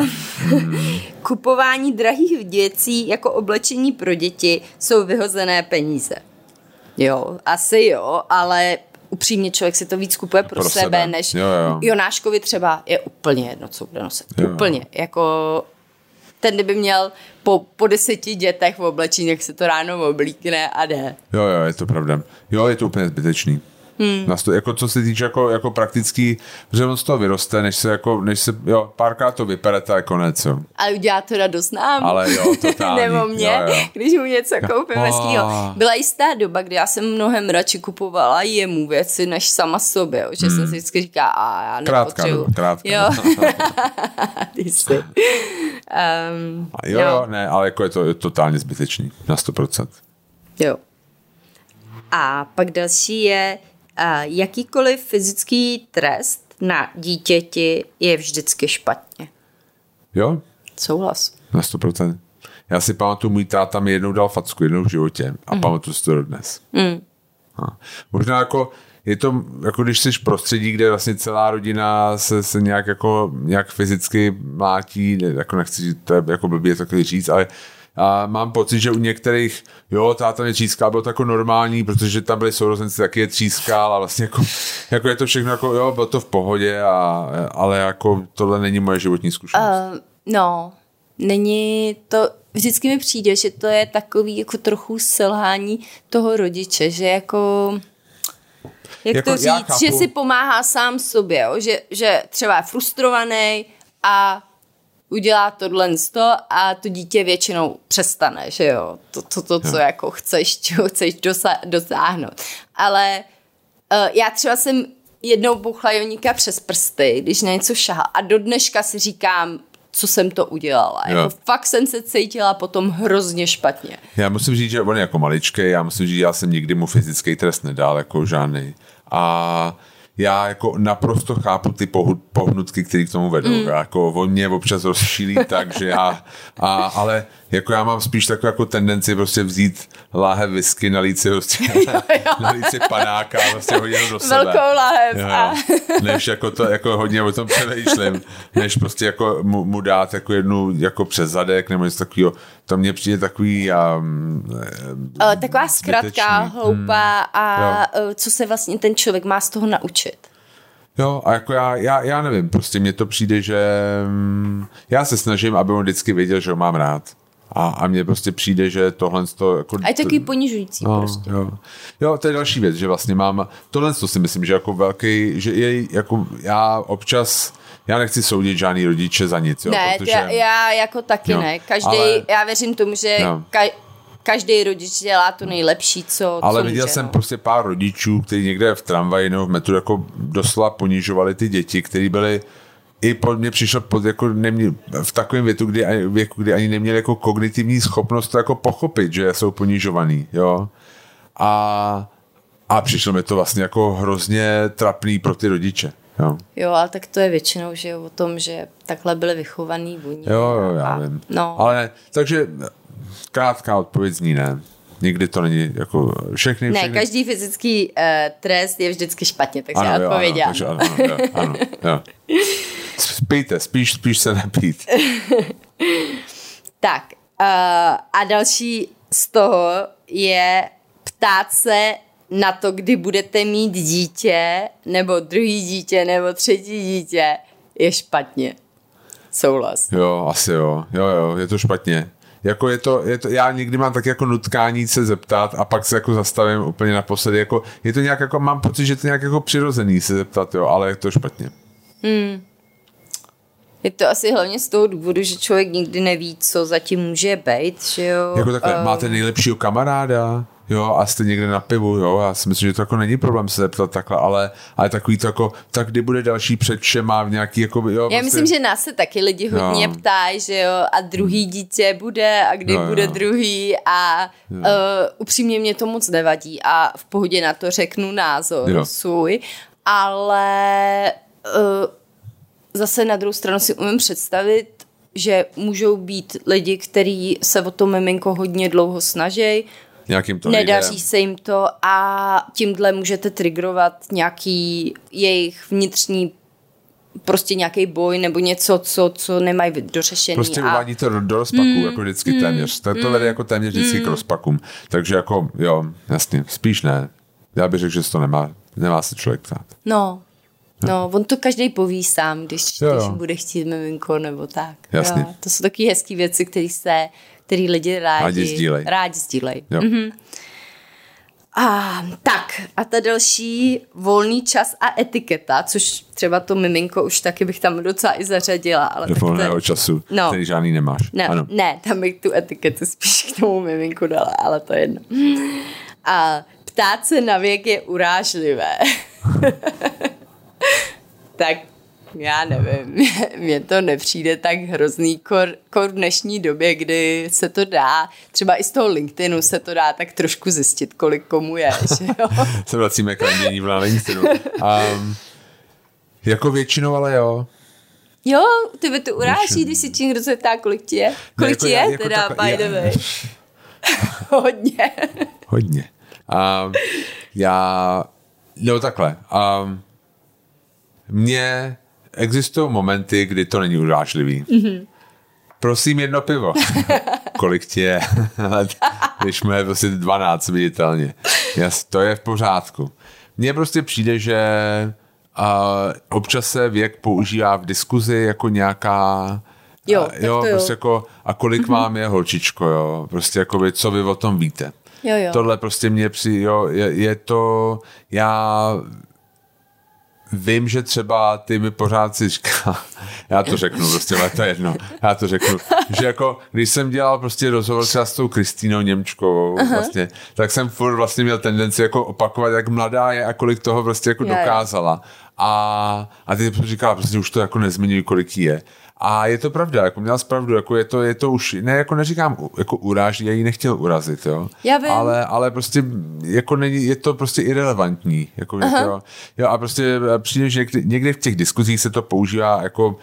Uh, hmm. Kupování drahých věcí jako oblečení pro děti jsou vyhozené peníze. Jo, asi jo, ale... upřímně člověk si to víc kupuje pro, pro sebe, sebe, než jo, jo. Jonáškovi třeba je úplně jedno, co bude nosit. Jo. Úplně. Jako ten, kdyby měl po, po deseti dětech v oblečení, jak se to ráno oblíkne a jde. Jo, jo, je to pravda. Jo, je to úplně zbytečný. Hmm. Na sto, jako co se týče jako, jako praktický, že on z toho vyroste, než se jako, než se, jo, párkrát to vyperete a konec, jo. Ale udělá to radost nám. Ale jo, totální. Nebo mě, jo, jo. když mu něco koupím hezkýho. Byla jistá doba, kdy já jsem mnohem radši kupovala jemu věci, než sama sobě, jo. Že hmm. jsem si vždycky říká, a já nepotřebuji. Krátká, jo. Ty jsi. Um, jo, jo, ne, ale jako je to je totálně zbytečný. Na sto procent. Jo. A pak další je Uh, jakýkoliv fyzický trest na dítěti je vždycky špatně. Jo? Souhlas. Na sto procent. Já si pamatuju, můj táta mi jednou dal facku, jednou v životě a mm. pamatuju si to dodnes. Mm. Možná jako je to, jako když jsi v prostředí, kde vlastně celá rodina se, se nějak jako nějak fyzicky mlátí, ne, jako nechci, to je jako blbě takový říct, ale a mám pocit, že u některých, jo, táta mě třískal, bylo to jako normální, protože tam byli sourozenci, taky je třískal a vlastně jako, jako je to všechno, jako jo, bylo to v pohodě, a, ale jako tohle není moje životní zkušenost. Uh, no, není to, vždycky mi přijde, že to je takový jako trochu selhání toho rodiče, že jako... Jak jako to říct, že si pomáhá sám sobě, jo? Že, že třeba je frustrovaný a udělá tohle sto a to dítě většinou přestane, že jo, to, to, to co jo. jako chceš, čeho chceš dosa- dosáhnout. Ale uh, já třeba jsem jednou bouchla Joníka přes prsty, když na něco šahal a do dneška si říkám, co jsem to udělala. Jako fakt jsem se cítila potom hrozně špatně. Já musím říct, že on je jako maličkej, já musím říct, že já jsem nikdy mu fyzický trest nedal, jako žádný. A... já jako naprosto chápu ty pohnutky, které k tomu vedou. Mm. Jako on mě občas rozšílí tak, že já... A, ale jako já mám spíš takovou jako tendenci prostě vzít láhev whisky, nalít si prostě, nalít si panáka a prostě hodit ho do sebe. Velkou láhev. Jo, a... než jako to, jako hodně o tom přemýšlím, než prostě jako mu, mu dát jako jednu jako přes zadek nebo něco takového. To mně přijde takový um, uh, taková zkratka, hloupá hmm. a jo. co se vlastně ten člověk má z toho naučit. Jo, a jako já, já, já nevím, prostě mně to přijde, že um, já se snažím, aby on vždycky věděl, že ho mám rád. A, a mně prostě přijde, že tohle to... Jako, a je takový ponižující no, prostě. Jo. jo, to je další věc, že vlastně mám... Tohle to si myslím, že jako velký, že je jako já občas... Já nechci soudit žádný rodiče za nic, jo? Ne, protože... já, já jako taky jo, ne. Každý, ale... já věřím tomu, že no. ka- každý rodič dělá to nejlepší, co ale co viděl může, jsem no. prostě pár rodičů, kteří někde v tramvaji nebo v metru jako doslova ponižovali ty děti, kteří byli i pod mě přišlo pod, jako neměl, v takovém věku, kdy, kdy ani neměli jako kognitivní schopnost to jako pochopit, že jsou ponižovaný, jo. A, a přišlo mi to vlastně jako hrozně trapný pro ty rodiče. Jo, jo, ale tak to je většinou, že o tom, že takhle byli vychovaný voní. Jo, jo, já a, vím. No. Ale takže krátká odpověď zní ne. Nikdy to není jako všechny... Ne, všechny... každý fyzický uh, trest je vždycky špatně, takže ano, já jo, odpověděla. Ano, ano, ano, jo, ano, jo. Spíjte, spíš, spíš se napít. Tak, uh, a další z toho je ptát se na to, kdy budete mít dítě, nebo druhý dítě, nebo třetí dítě, je špatně. Souhlas. Jo, asi jo. Jo, jo, je to špatně. Jako je to, je to, já někdy mám tak jako nutkání se zeptat a pak se jako zastavím úplně naposledy. Jako, je to nějak jako, mám pocit, že to nějak jako přirozený se zeptat, jo, ale je to špatně. Hmm. Je to asi hlavně z toho důvodu, že člověk nikdy neví, co zatím může být, že jo. Jako takhle, um... máte nejlepšího kamaráda, jo, a jste někde na pivu, jo, já si myslím, že to jako není problém se zeptat takhle, ale, ale takový to jako, tak kdy bude další před všema v nějaký, jako, jo. Já prostě... myslím, že nás se taky lidi hodně no. ptají, že jo, a druhý dítě bude a kdy no, bude no. druhý a no. uh, upřímně mě to moc nevadí a v pohodě na to řeknu názor no. svůj, ale uh, zase na druhou stranu si umím představit, že můžou být lidi, kteří se o to miminko hodně dlouho snaží, to nedaří nejde. Se jim to a tímhle můžete triggerovat nějaký jejich vnitřní prostě nějaký boj nebo něco, co, co nemají dořešený. Prostě a... uvádí to do, do rozpaků, mm, jako vždycky mm, téměř. To, to vede jako téměř vždycky mm. k rozpakům. Takže jako, jo, jasně, spíš ne. Já bych řekl, že to nemá, nemá se člověk ptát. No, no, no, on to každej poví sám, když, jo, když bude chtít miminko nebo tak. Jasně. Jo, to jsou taky hezký věci, které se... který lidi rádi, rádi sdílej. Rádi sdílej. Mm-hmm. A, tak, a ta další volný čas a etiketa, což třeba to miminko už taky bych tam docela i zařadila. Ale do volného času, no, který žádný nemáš. Ne, ano. ne, tam bych tu etiketu spíš k tomu miminku dala, ale to je jedno. A ptát se na věk je urážlivé. Tak já nevím, mně to nepřijde tak hrozný kor, kor v dnešní době, kdy se to dá, třeba i z toho LinkedInu se to dá tak trošku zjistit, kolik komu je, že jo? Se vracíme k randění na LinkedInu. Um, jako většinou, ale jo. Jo, tebe to uráží, když si tím, kdo se ptá, kolik ti je. Kolik jako ti je, jako teda, tako, by já, the way. Hodně. Hodně. Um, já, no takhle, um, mě existují momenty, kdy to není urážlivý. Mm-hmm. Prosím jedno pivo. Kolik ti je? Když mu je prostě dvanáct viditelně. Jas, to je v pořádku. Mně prostě přijde, že uh, občas se věk používá v diskuzi jako nějaká... Jo, uh, jo, tak to prostě jo. Jako, a kolik mm-hmm. vám je, holčičko, jo? Prostě jakoby, co vy o tom víte. Jo, jo. Tohle prostě mě přijde, jo, je, je to... Já... Vím, že třeba ty mi pořád si říká, já to řeknu prostě, ale to je jedno, já to řeknu, že jako, když jsem dělal prostě rozhovor třeba s tou Kristýnou Němčkovou, uh-huh. vlastně, tak jsem furt vlastně měl tendenci jako opakovat, jak mladá je a kolik toho prostě jako yeah. dokázala. A, a ty říkala, prostě už to jako nezmiňuji, kolik je. A je to pravda, jako měla pravdu, jako je to, je to už, ne, jako neříkám, jako uráží, já ji nechtěl urazit, jo. Já vím. Ale, ale prostě, jako není, je to prostě irelevantní, jako, jo. Jo, a prostě přijde, že někdy, někdy v těch diskuzích se to používá, jako,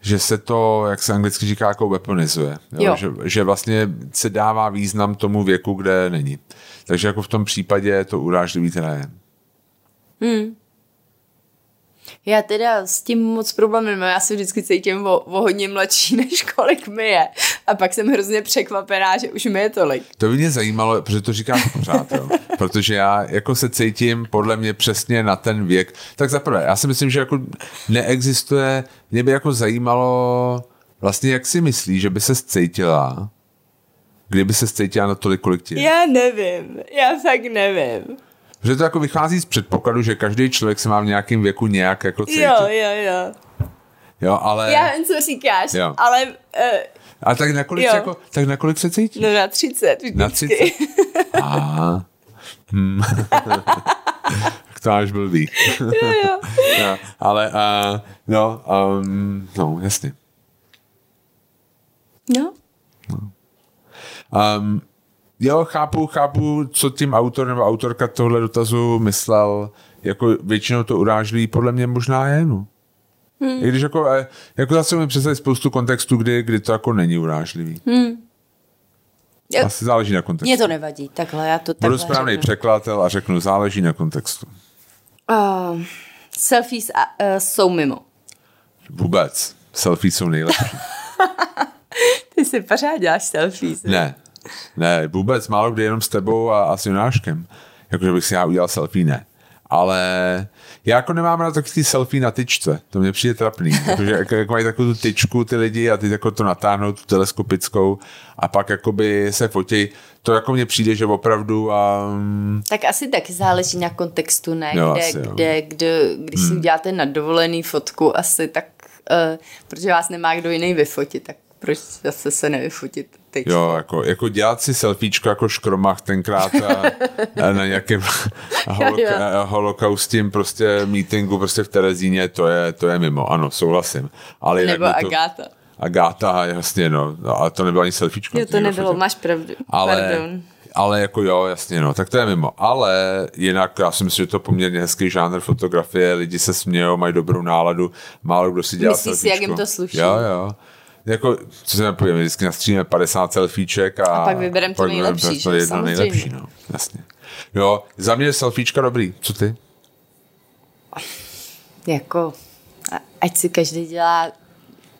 že se to, jak se anglicky říká, jako weaponizuje, jo? Jo. Že, že vlastně se dává význam tomu věku, kde není. Takže jako v tom případě to urážlivý teda je. Hmm. Já teda s tím moc problém nemám, já se vždycky cítím o, o hodně mladší, než kolik mi je. A pak jsem hrozně překvapená, že už mi je tolik. To by mě zajímalo, protože to říkám pořád, jo. Protože já jako se cítím podle mě přesně na ten věk. Tak zaprvé, já si myslím, že jako neexistuje, mě by jako zajímalo vlastně, jak si myslí, že by se cítila, kdyby se cítila na tolik, kolik tě. Já nevím, já fakt nevím. Že to jako vychází z předpokladu, že každý člověk se má v nějakém věku nějak jako cítit. Jo, jo, jo. Jo, ale... Já vím, co říkáš, jo. ale... Uh, a tak na kolik, jako, tak na kolik se cítíš? No na třicet. Na třicet? Aha. Hmm. To až blbý. Jo, jo. No, ale, uh, no, um, no, jasně. No. no. Um, jo, chápu, chápu, co tím autor nebo autorka tohle dotazu myslel, jako většinou to urážlí, podle mě možná je, no. Hmm. I když jako, jako zase mi představit spoustu kontextů, kdy, kdy to jako není urážlivý. Hmm. Asi záleží na kontextu. Mně to nevadí, takhle já to takhle budu správný řeknu. Překladatel a řeknu, záleží na kontextu. Uh, selfies a, uh, jsou mimo. Vůbec. Selfies jsou nejlepší. Ty si pořád děláš selfies. Ne, ne, ne vůbec. Málo kdy jenom s tebou a, a s Jonáškem. Jakože bych si já udělal selfie, ne. Ale já jako nemám rád takový selfie na tyčce, to mě přijde trapný, protože jak mají takovou tu tyčku ty lidi a ty jako to natáhnou, tu teleskopickou a pak jakoby se fotí, to jako mně přijde, že opravdu a... Tak asi taky záleží na kontextu, ne? Jo, kde, asi, kde, kde, když hmm. si uděláte na dovolený fotku asi, tak uh, protože vás nemá kdo jiný vyfotit, tak proč zase se nevyfotit teď? Jo, jako, jako dělat si selfiečko jako škromach tenkrát a, a na nějakém holoka, holokaustním prostě meetingu prostě v Terezíně, to je, to je mimo, ano, souhlasím. Ale nebo Agáta. To, Agáta, jasně, no, ale to nebylo ani selfiečko. Jo, to nebylo, máš pravdu, ale, pardon. Ale jako jo, jasně, no, tak to je mimo. Ale jinak, já si myslím, že to je poměrně hezký žánr fotografie, lidi se smějou, mají dobrou náladu, málo kdo si dělá selfiečko. Myslíš si, jak jim to sluší. Jo, jo. Jako, co se napojíme, vždycky nastřílíme padesát selfíček a... A pak vybereme to nejlepší, to jedno nejlepší, no, jasně. Jo, za mě je selfíčka dobrý, co ty? Jako, ať si každý dělá,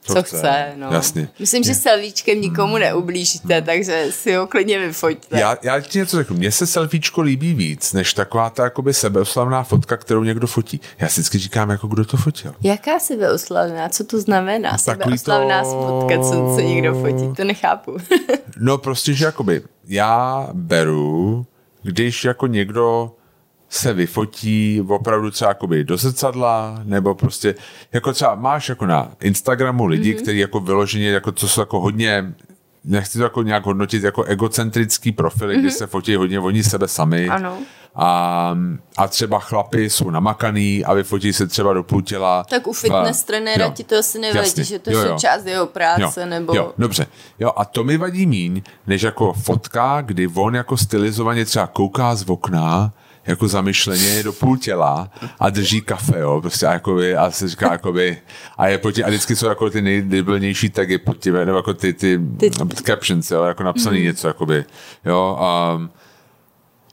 co, co chce, chce, no. Jasně. Myslím, že selfíčkem nikomu neublížíte, hmm. takže si ho klidně vyfoťte. Já, já ti něco řeknu, mně se selfíčko líbí víc, než taková ta jakoby sebeoslavná fotka, kterou někdo fotí. Já si vždycky říkám, jako kdo to fotil. Jaká sebeoslavná? Co to znamená? Sebeoslavná to... fotka, co, co někdo fotí? To nechápu. No prostě, že jakoby já beru, když jako někdo... se vyfotí opravdu třeba jakoby do zrcadla, nebo prostě jako třeba máš jako na Instagramu lidi, mm-hmm. kteří jako vyloženě, jako to jsou jako hodně, nechci to jako nějak hodnotit, jako egocentrický profily, mm-hmm. kdy se fotí hodně oni sebe sami. Ano. A, a třeba chlapi jsou namakaný a vyfotí se třeba do půl těla. Tak u fitness trenéra ti to asi nevadí, jasný, že to jo, jo. část jeho práce. Jo, nebo... jo, dobře. Jo, a to mi vadí míň, než jako fotka, kdy on jako stylizovaně třeba kouká z okna jako zamyšleně do půl těla a drží kafe, jo, prostě a, jakoby, a se říká, jakoby, a je potí, a vždycky jsou jako ty nejdebilnější tagy pod tím, nebo jako ty, ty, ty captions, jo, jako napsaný mm. něco, jakoby, jo, um,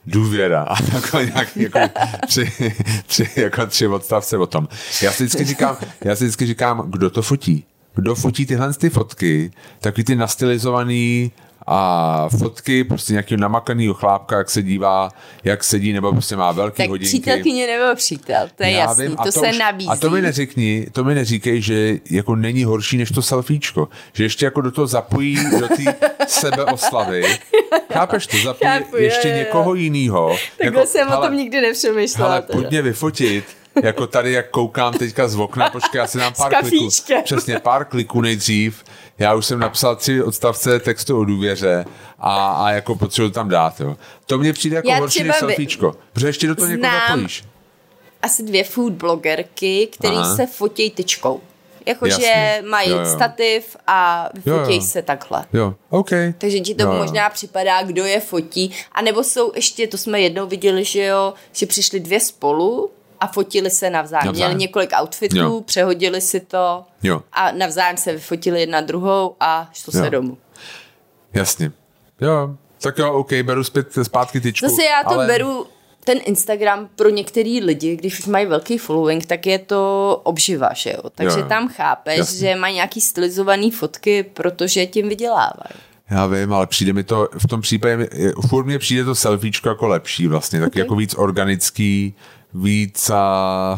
důvěra a takové nějaké jako, tři, tři, jako tři odstavce o tom. Já si vždycky říkám, já si vždycky říkám, kdo to fotí? Kdo fotí tyhle ty fotky, takový ty nastylizovaný a fotky prostě nějakého namakaného chlápka, jak se dívá, jak sedí, nebo prostě má velký tak hodinky. Tak přítelkyně nebo přítel, to je já jasný, vím, to, to se už nabízí. A to mi neřekni, to mi neříkej, že jako není horší než to selfiečko, že ještě jako do toho zapojí do té sebeoslavy. Chápeš to? Zapojí Chápu, ještě je, je, někoho jiného. Takhle jako, jsem hele, o tom nikdy nepřemýšlela. Ale pojď mě vyfotit. Jako tady, jak koukám teďka z okna, počkej, já si dám pár kliků. Přesně, pár kliků nejdřív. Já už jsem napsal tři odstavce textu o důvěře a, a jako potřebuji tam dát. Jo. To mně přijde jako já horší než selfiečko, protože ještě do toho někoho zapojíš. Asi dvě food blogerky, které se fotějí tyčkou. Jakože mají jo, jo. stativ a vyfotějí se takhle. Jo. Okay. Takže ti to jo, jo. možná připadá, kdo je fotí. A nebo jsou ještě, to jsme jednou viděli, že jo, že přišly dvě spolu a fotili se navzájem. navzájem. Měli několik outfitů, jo. přehodili si to jo. a navzájem se vyfotili jedna druhou a šlo jo. se domů. Jasně. Jo, tak jo, ok, beru zpět, zpátky tyčku. Zase já to ale... beru, ten Instagram pro některý lidi, když už mají velký following, tak je to obživa, že jo? Takže jo, jo. tam chápeš, jasně. že mají nějaký stylizovaný fotky, protože tím vydělávají. Já vím, ale přijde mi to, v tom případě, furt mě přijde to selfiečko jako lepší vlastně, tak okay. jako víc organický, víc uh,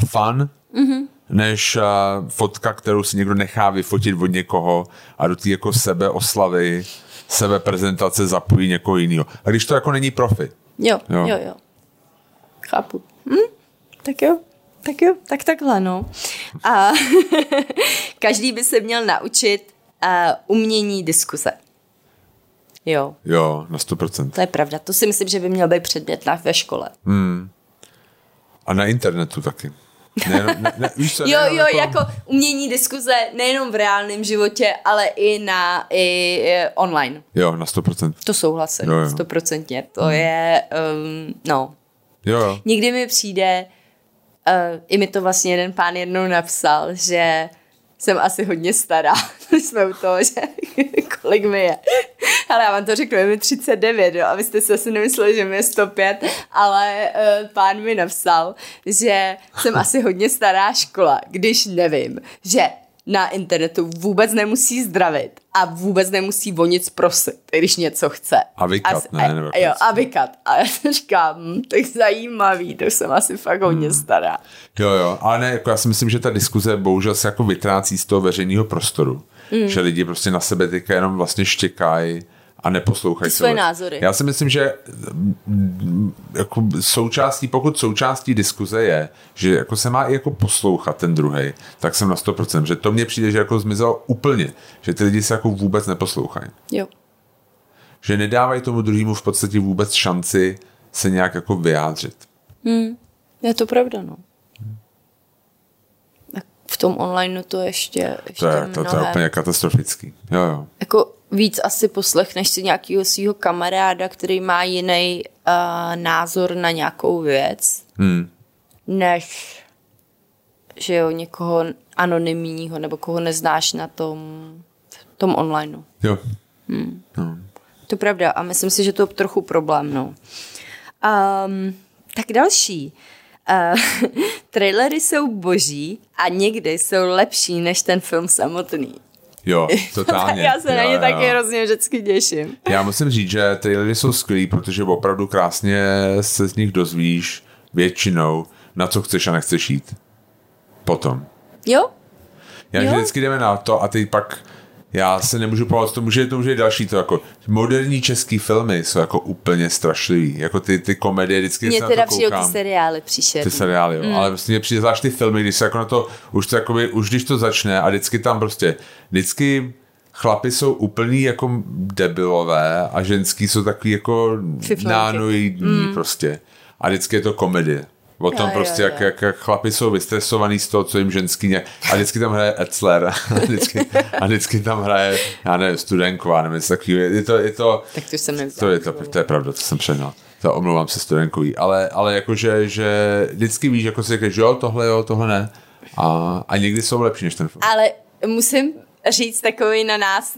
fun, mm-hmm. než uh, fotka, kterou si někdo nechá vyfotit od někoho a do té jako sebeoslavy, sebeprezentace zapojí někoho jiného. A když to jako není profi. Jo, jo, jo. jo. Chápu. Hm? Tak jo, tak jo, tak takhle, no. A každý by se měl naučit uh, umění diskuze. Jo. Jo, na sto procent. To je pravda. To si myslím, že by měl být předmět na ve škole. Hmm. A na internetu taky. Nejenom, ne, ne, víš co, jo, jo, jako... jako umění diskuze nejenom v reálném životě, ale i na i, i online. Jo, na sto procent. To souhlasím, sto procent. To hmm. je, um, no. Jo, jo. Někdy mi přijde, uh, i mi to vlastně jeden pán jednou napsal, že jsem asi hodně stará. Jsme u toho, že kolik mi je. Ale já vám to řeknu, je mi třicet devět, jo, a vy jste si asi nemysleli, že mi je sto pět, ale uh, pán mi napsal, že jsem asi hodně stará škola, když nevím, že na internetu vůbec nemusí zdravit a vůbec nemusí o nic prosit, když něco chce. A vykat, asi, ne? Nebo a, jo, a vykat. A já se říkám, hm, tak zajímavý, to jsem asi fakt hodně stará. Hmm. Jo, jo, ale ne, jako já si myslím, že ta diskuze bohužel se jako vytrácí z toho veřejného prostoru. Hmm. Že lidi prostě na sebe teďka jenom vlastně štěkají a neposlouchají své názory. Já si myslím, že jako součástí, pokud součástí diskuze je, že jako se má i jako poslouchat ten druhej, tak jsem na sto procent, že to mně přijde, že jako zmizelo úplně, že ty lidi se jako vůbec neposlouchají. Jo. Že nedávají tomu druhému v podstatě vůbec šanci se nějak jako vyjádřit. Hmm. Je to pravda, no. V tom online to ještě, ještě to, je, to, to je úplně katastrofický. Jo, jo. Jako víc asi poslechneš si nějakého svého kamaráda, který má jiný uh, názor na nějakou věc, hmm. než že jo, někoho anonymního nebo koho neznáš na tom, tom online. Jo. Hmm. No. To je pravda a myslím si, že to je trochu problém. No. Um, tak další. Uh, trailery jsou boží a někdy jsou lepší než ten film samotný. Jo, totálně. Já se jo, na ně taky hrozně vždycky těším. Já musím říct, že trailery jsou skvělý, protože opravdu krásně se z nich dozvíš většinou, na co chceš a nechceš jít. Potom. Jo. Já jo. vždycky jdeme na to a teď pak já se nemůžu povolat tomu, že to může je další to jako moderní český filmy jsou jako úplně strašlivý. Jako ty, ty komedie vždycky mě se teda na to koukám. Přijde ty seriály přišel. Ty seriály, jo. Mm. Ale prostě mě přijde zvlášť ty filmy, když se jako na to, už to jakoby, už když to začne a vždycky tam prostě, vždycky chlapi jsou úplný jako debilové a ženský jsou takový jako nánoidní mm. prostě. A vždycky je to komedie. O tom jo, prostě, jo, jak, jo. Jak, jak chlapi jsou vystresovaný z toho, co jim ženský nějak... A vždycky tam hraje Etzler. A vždycky, a vždycky tam hraje, já nevím, Studenková, nevím, něco takového. Je to, je to... Tak to jsem nevzal. To je, to, to je pravda, to jsem přednal. To omlouvám se Studenkový. Ale, ale jakože, že vždycky víš, jako si říkáš, jo, tohle jo, tohle ne. A, a někdy jsou lepší než ten film. Ale musím říct takový na nás,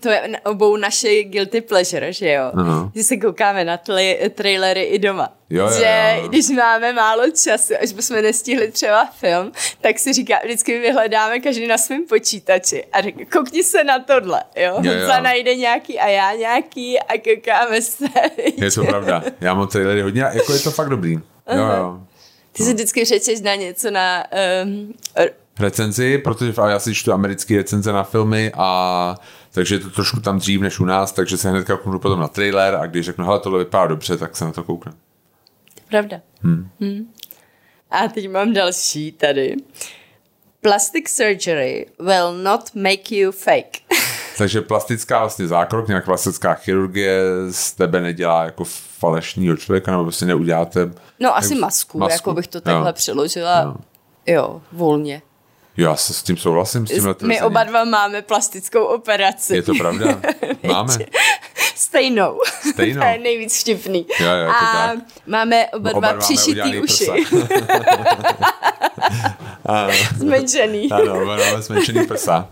to je na obou naše guilty pleasure, že jo? Uh-huh. Že se koukáme na tli, trailery i doma. Jo, že jo, jo. Když máme málo času, až bychom nestihli třeba film, tak si říká, vždycky vyhledáme každý na svém počítači a říká, koukni se na tohle, jo? jo, jo. Najde nějaký a já nějaký a koukáme se. Je to pravda, já mám trailery hodně, jako je to fakt dobrý. Uh-huh. Jo, jo. Ty no. si vždycky řečeš na něco na... Um, recenzi, protože já si čtu americké recenze na filmy a takže je to trošku tam dřív než u nás, takže se hnedka kouknu potom na trailer a když řeknu, hele, tohle vypadá dobře, tak se na to koukne. To je pravda. Hmm. Hmm. A teď mám další tady. Plastic surgery will not make you fake. Takže plastická vlastně zákrok, nějak plastická chirurgie z tebe nedělá jako falešního člověka, nebo prostě neuděláte... No asi masku, masku, jako bych to takhle jo. přeložila. Jo, jo volně. Já se s tím souhlasím. S tím my tvrzením. Oba dva máme plastickou operaci. Je to pravda? Máme. Stejnou. Stejnou. To je nejvíc vtipný. Jo, jo, a máme oba dva oba přišitý uši. Zmenšený. Ano, oba dva zmenšený prsa.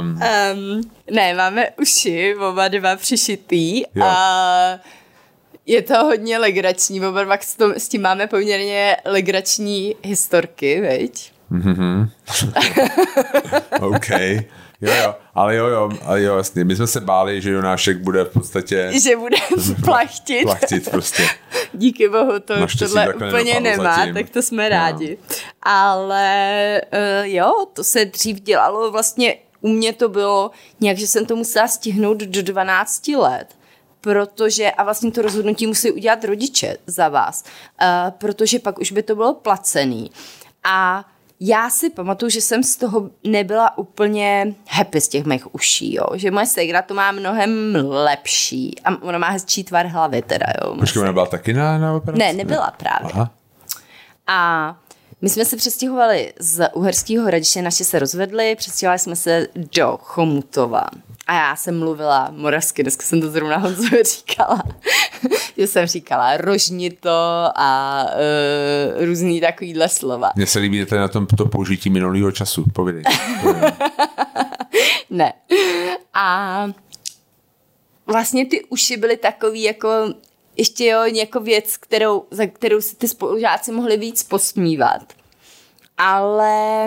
Um. Um, ne, máme uši, oba dva přišitý jo. a... Je to hodně legrační, oba dva s tím máme poměrně legrační historky, veď? Mhm. OK. Jo, jo. Ale jo, jo, ale jo, jasně. My jsme se báli, že Jonášek bude v podstatě... Že bude plachtit. Plachtit prostě. Díky bohu, to tohle úplně nemá, zatím. Tak to jsme rádi. No. Ale uh, jo, to se dřív dělalo vlastně, u mě to bylo nějak, že jsem to musela stihnout do dvanácti let. Protože, a vlastně to rozhodnutí musí udělat rodiče za vás, uh, protože pak už by to bylo placený. A já si pamatuju, že jsem z toho nebyla úplně happy z těch mých uší, jo. Že moje segra to má mnohem lepší a ona má hezčí tvar hlavy teda, jo. Počkej, ona byla taky na, na operaci? Ne, nebyla právě. Aha. A my jsme se přestěhovali z Uherského Hradiště, naše se rozvedli, přestěhovali jsme se do Chomutova. A já jsem mluvila moravsky, dneska jsem to zrovna Honzovi říkala, že jsem říkala rožnito a e, různý takovýhle slova. Mně se líbí, na tom to použití minulého času, povědej. Ne. A vlastně ty uši byly takový jako... ještě jo, nějakou věc, kterou, za kterou si ty spolužáci mohli víc posmívat. Ale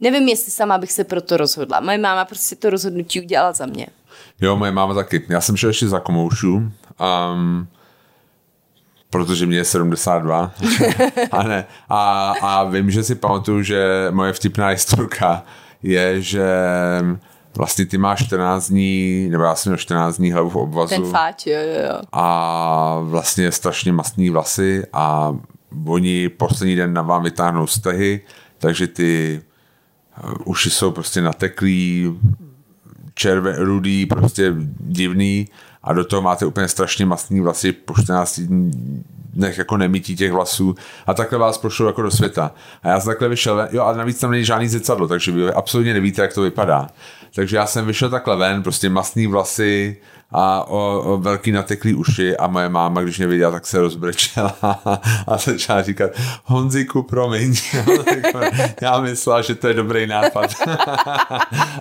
nevím, jestli sama bych se pro to rozhodla. Moje máma prostě to rozhodnutí udělala za mě. Jo, moje máma taky. Já jsem šel ještě za komoušu, um, protože mě je sedmdesát dva. A, ne, a, a vím, že si pamatuju, že moje vtipná historka je, že... Vlastně ty máš čtrnáct dní, nebo já jsem měl čtrnáct dní hlavu v obvazu. Ten fáč, jo, jo. A vlastně strašně mastný vlasy a oni poslední den na vám vytáhnou stehy, takže ty uši jsou prostě nateklý, červený, rudý, prostě divný a do toho máte úplně strašně mastný vlasy po čtrnácti dnech jako nemytí těch vlasů a takhle vás prošlo jako do světa. A já jsem takhle vyšel ven, jo, a navíc tam není žádný zrcadlo, takže vy absolutně nevíte, jak to vypadá. Takže já jsem vyšel takhle ven, prostě mastný vlasy a o, o velký nateklý uši a moje máma, když mě viděla, tak se rozbrečela a začala říkat Honziku, promiň. Já myslela, že to je dobrý nápad.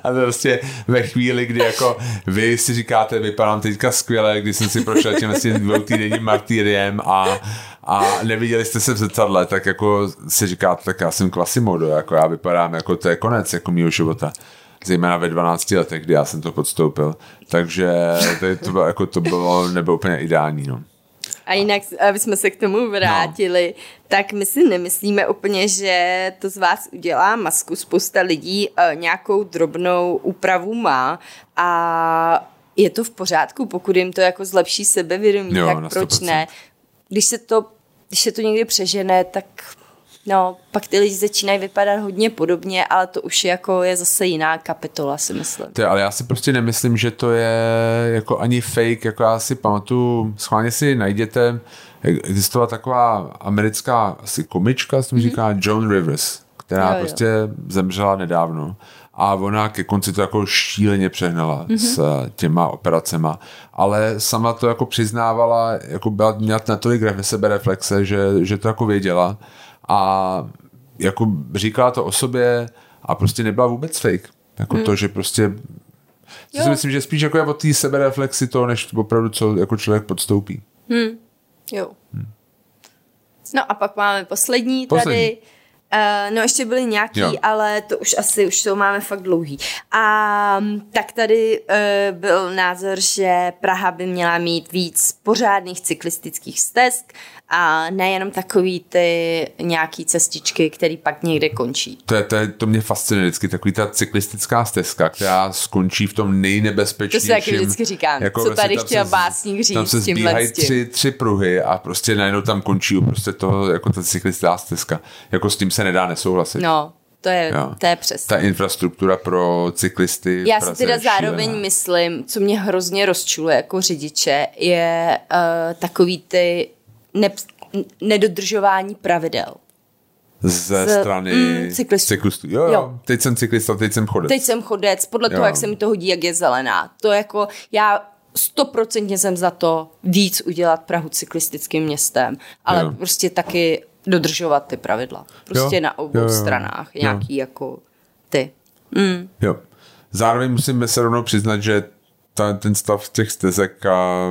A prostě ve chvíli, kdy jako vy si říkáte, vypadám teďka skvěle, když jsem si prošel tím vlastně dvoutýdenním martýriem a a neviděli jste se v zrcadle, tak jako si říkáte, tak já jsem Quasimodo, jako já vypadám, jako to je konec jako mýho života. Zejména ve dvanácti letech, kdy já jsem to podstoupil. Takže to bylo, jako to bylo nebylo úplně ideální. No. A jinak, aby jsme se k tomu vrátili, no. Tak my si nemyslíme úplně, že to z vás udělá masku. Spousta lidí nějakou drobnou úpravu má a je to v pořádku, pokud jim to jako zlepší sebevědomí, jo, tak proč ne? Když se to, když se to někdy přežene, tak... No, pak ty lidi začínají vypadat hodně podobně, ale to už jako je zase jiná kapitola, si myslím. Ty, ale já si prostě nemyslím, že to je jako ani fake, jako já si pamatuju, schválně si najděte, existovala taková americká asi komička, se mi říká mm-hmm. Joan Rivers, která jo, prostě jo. zemřela nedávno. A ona ke konci to jako šíleně přehnala mm-hmm. s těma operacema. Ale sama to jako přiznávala, jako byla měla natolik sebereflexe, že, že to jako věděla. A jako říkala to o sobě a prostě nebyla vůbec fake. Jako hmm. to, že prostě to si myslím, že spíš jako je o té sebereflexi toho, než opravdu co jako člověk podstoupí. Hmm. Jo. Hmm. No a pak máme poslední, poslední. tady. Uh, no ještě byly nějaký, jo. ale to už asi, už to máme fakt dlouhý. A tak tady uh, byl názor, že Praha by měla mít víc pořádných cyklistických stezk a nejenom takový ty nějaký cestičky, který pak někde končí. To, je, to, je, to mě fascinuje vždycky, takový ta cyklistická stezka, která skončí v tom nejnebezpečnějším. To se taky vždycky říkám, jako co tady chtěl básník říct. Tam se zbíhají tři, tři pruhy a prostě najednou tam končí prostě to, jako ta cyklistická stezka. Jako s tím se nedá nesouhlasit. No, to je, to je přesně. Ta infrastruktura pro cyklisty. Já si teda zároveň myslím, co mě hrozně rozčuluje jako řidiče, je uh, takový ty Ne, nedodržování pravidel. Ze Z, strany mm, cyklistů. cyklistů. Jo, jo, jo. Teď jsem cyklista, teď jsem chodec. Teď jsem chodec, podle jo. toho, jak se mi to hodí, jak je zelená. To jako, já stoprocentně jsem za to víc udělat Prahu cyklistickým městem, ale jo. prostě taky dodržovat ty pravidla. Prostě jo. na obou jo, jo. stranách. Nějaký jo. jako ty. Mm. Jo. Zároveň musíme se rovnou přiznat, že ta, ten stav těch stezek a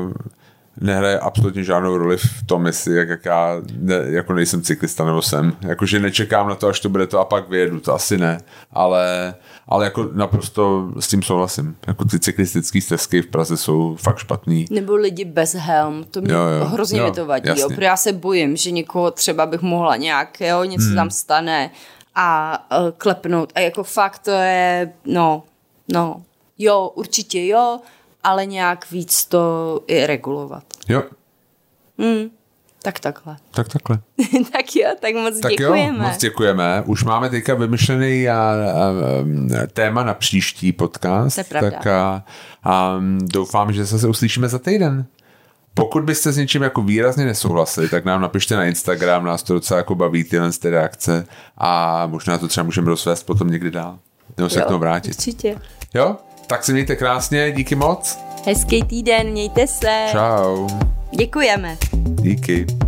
nehraje absolutně žádnou roli v tom, jestli jak, jak já ne, jako nejsem cyklista nebo jsem. Jakože nečekám na to, až to bude to a pak vyjedu, to asi ne. Ale, ale jako naprosto s tím souhlasím. Jako ty cyklistické stezky v Praze jsou fakt špatný. Nebo lidi bez helm, to mě jo, jo. hrozně jo, mi to vadí. Jo, protože já se bojím, že někoho třeba bych mohla nějak, jo, něco hmm. tam stane a uh, klepnout. A jako fakt to je, no, no, jo, určitě jo, ale nějak víc to i regulovat. Jo. Mm, Tak takhle. Tak takhle. Tak jo, tak moc tak děkujeme. Tak moc děkujeme. Už máme teďka vymyšlený a, a, a, téma na příští podcast. To je pravda. Tak a, a doufám, že se uslyšíme za týden. Pokud byste s něčím jako výrazně nesouhlasili, tak nám napište na Instagram, nás to docela jako baví tyhle z té reakce a možná to třeba můžeme rozvést potom někdy dál. Nebo se jo, k tomu vrátit. Určitě. Jo, tak se mějte krásně, díky moc. Hezký týden, mějte se. Čau. Děkujeme. Díky.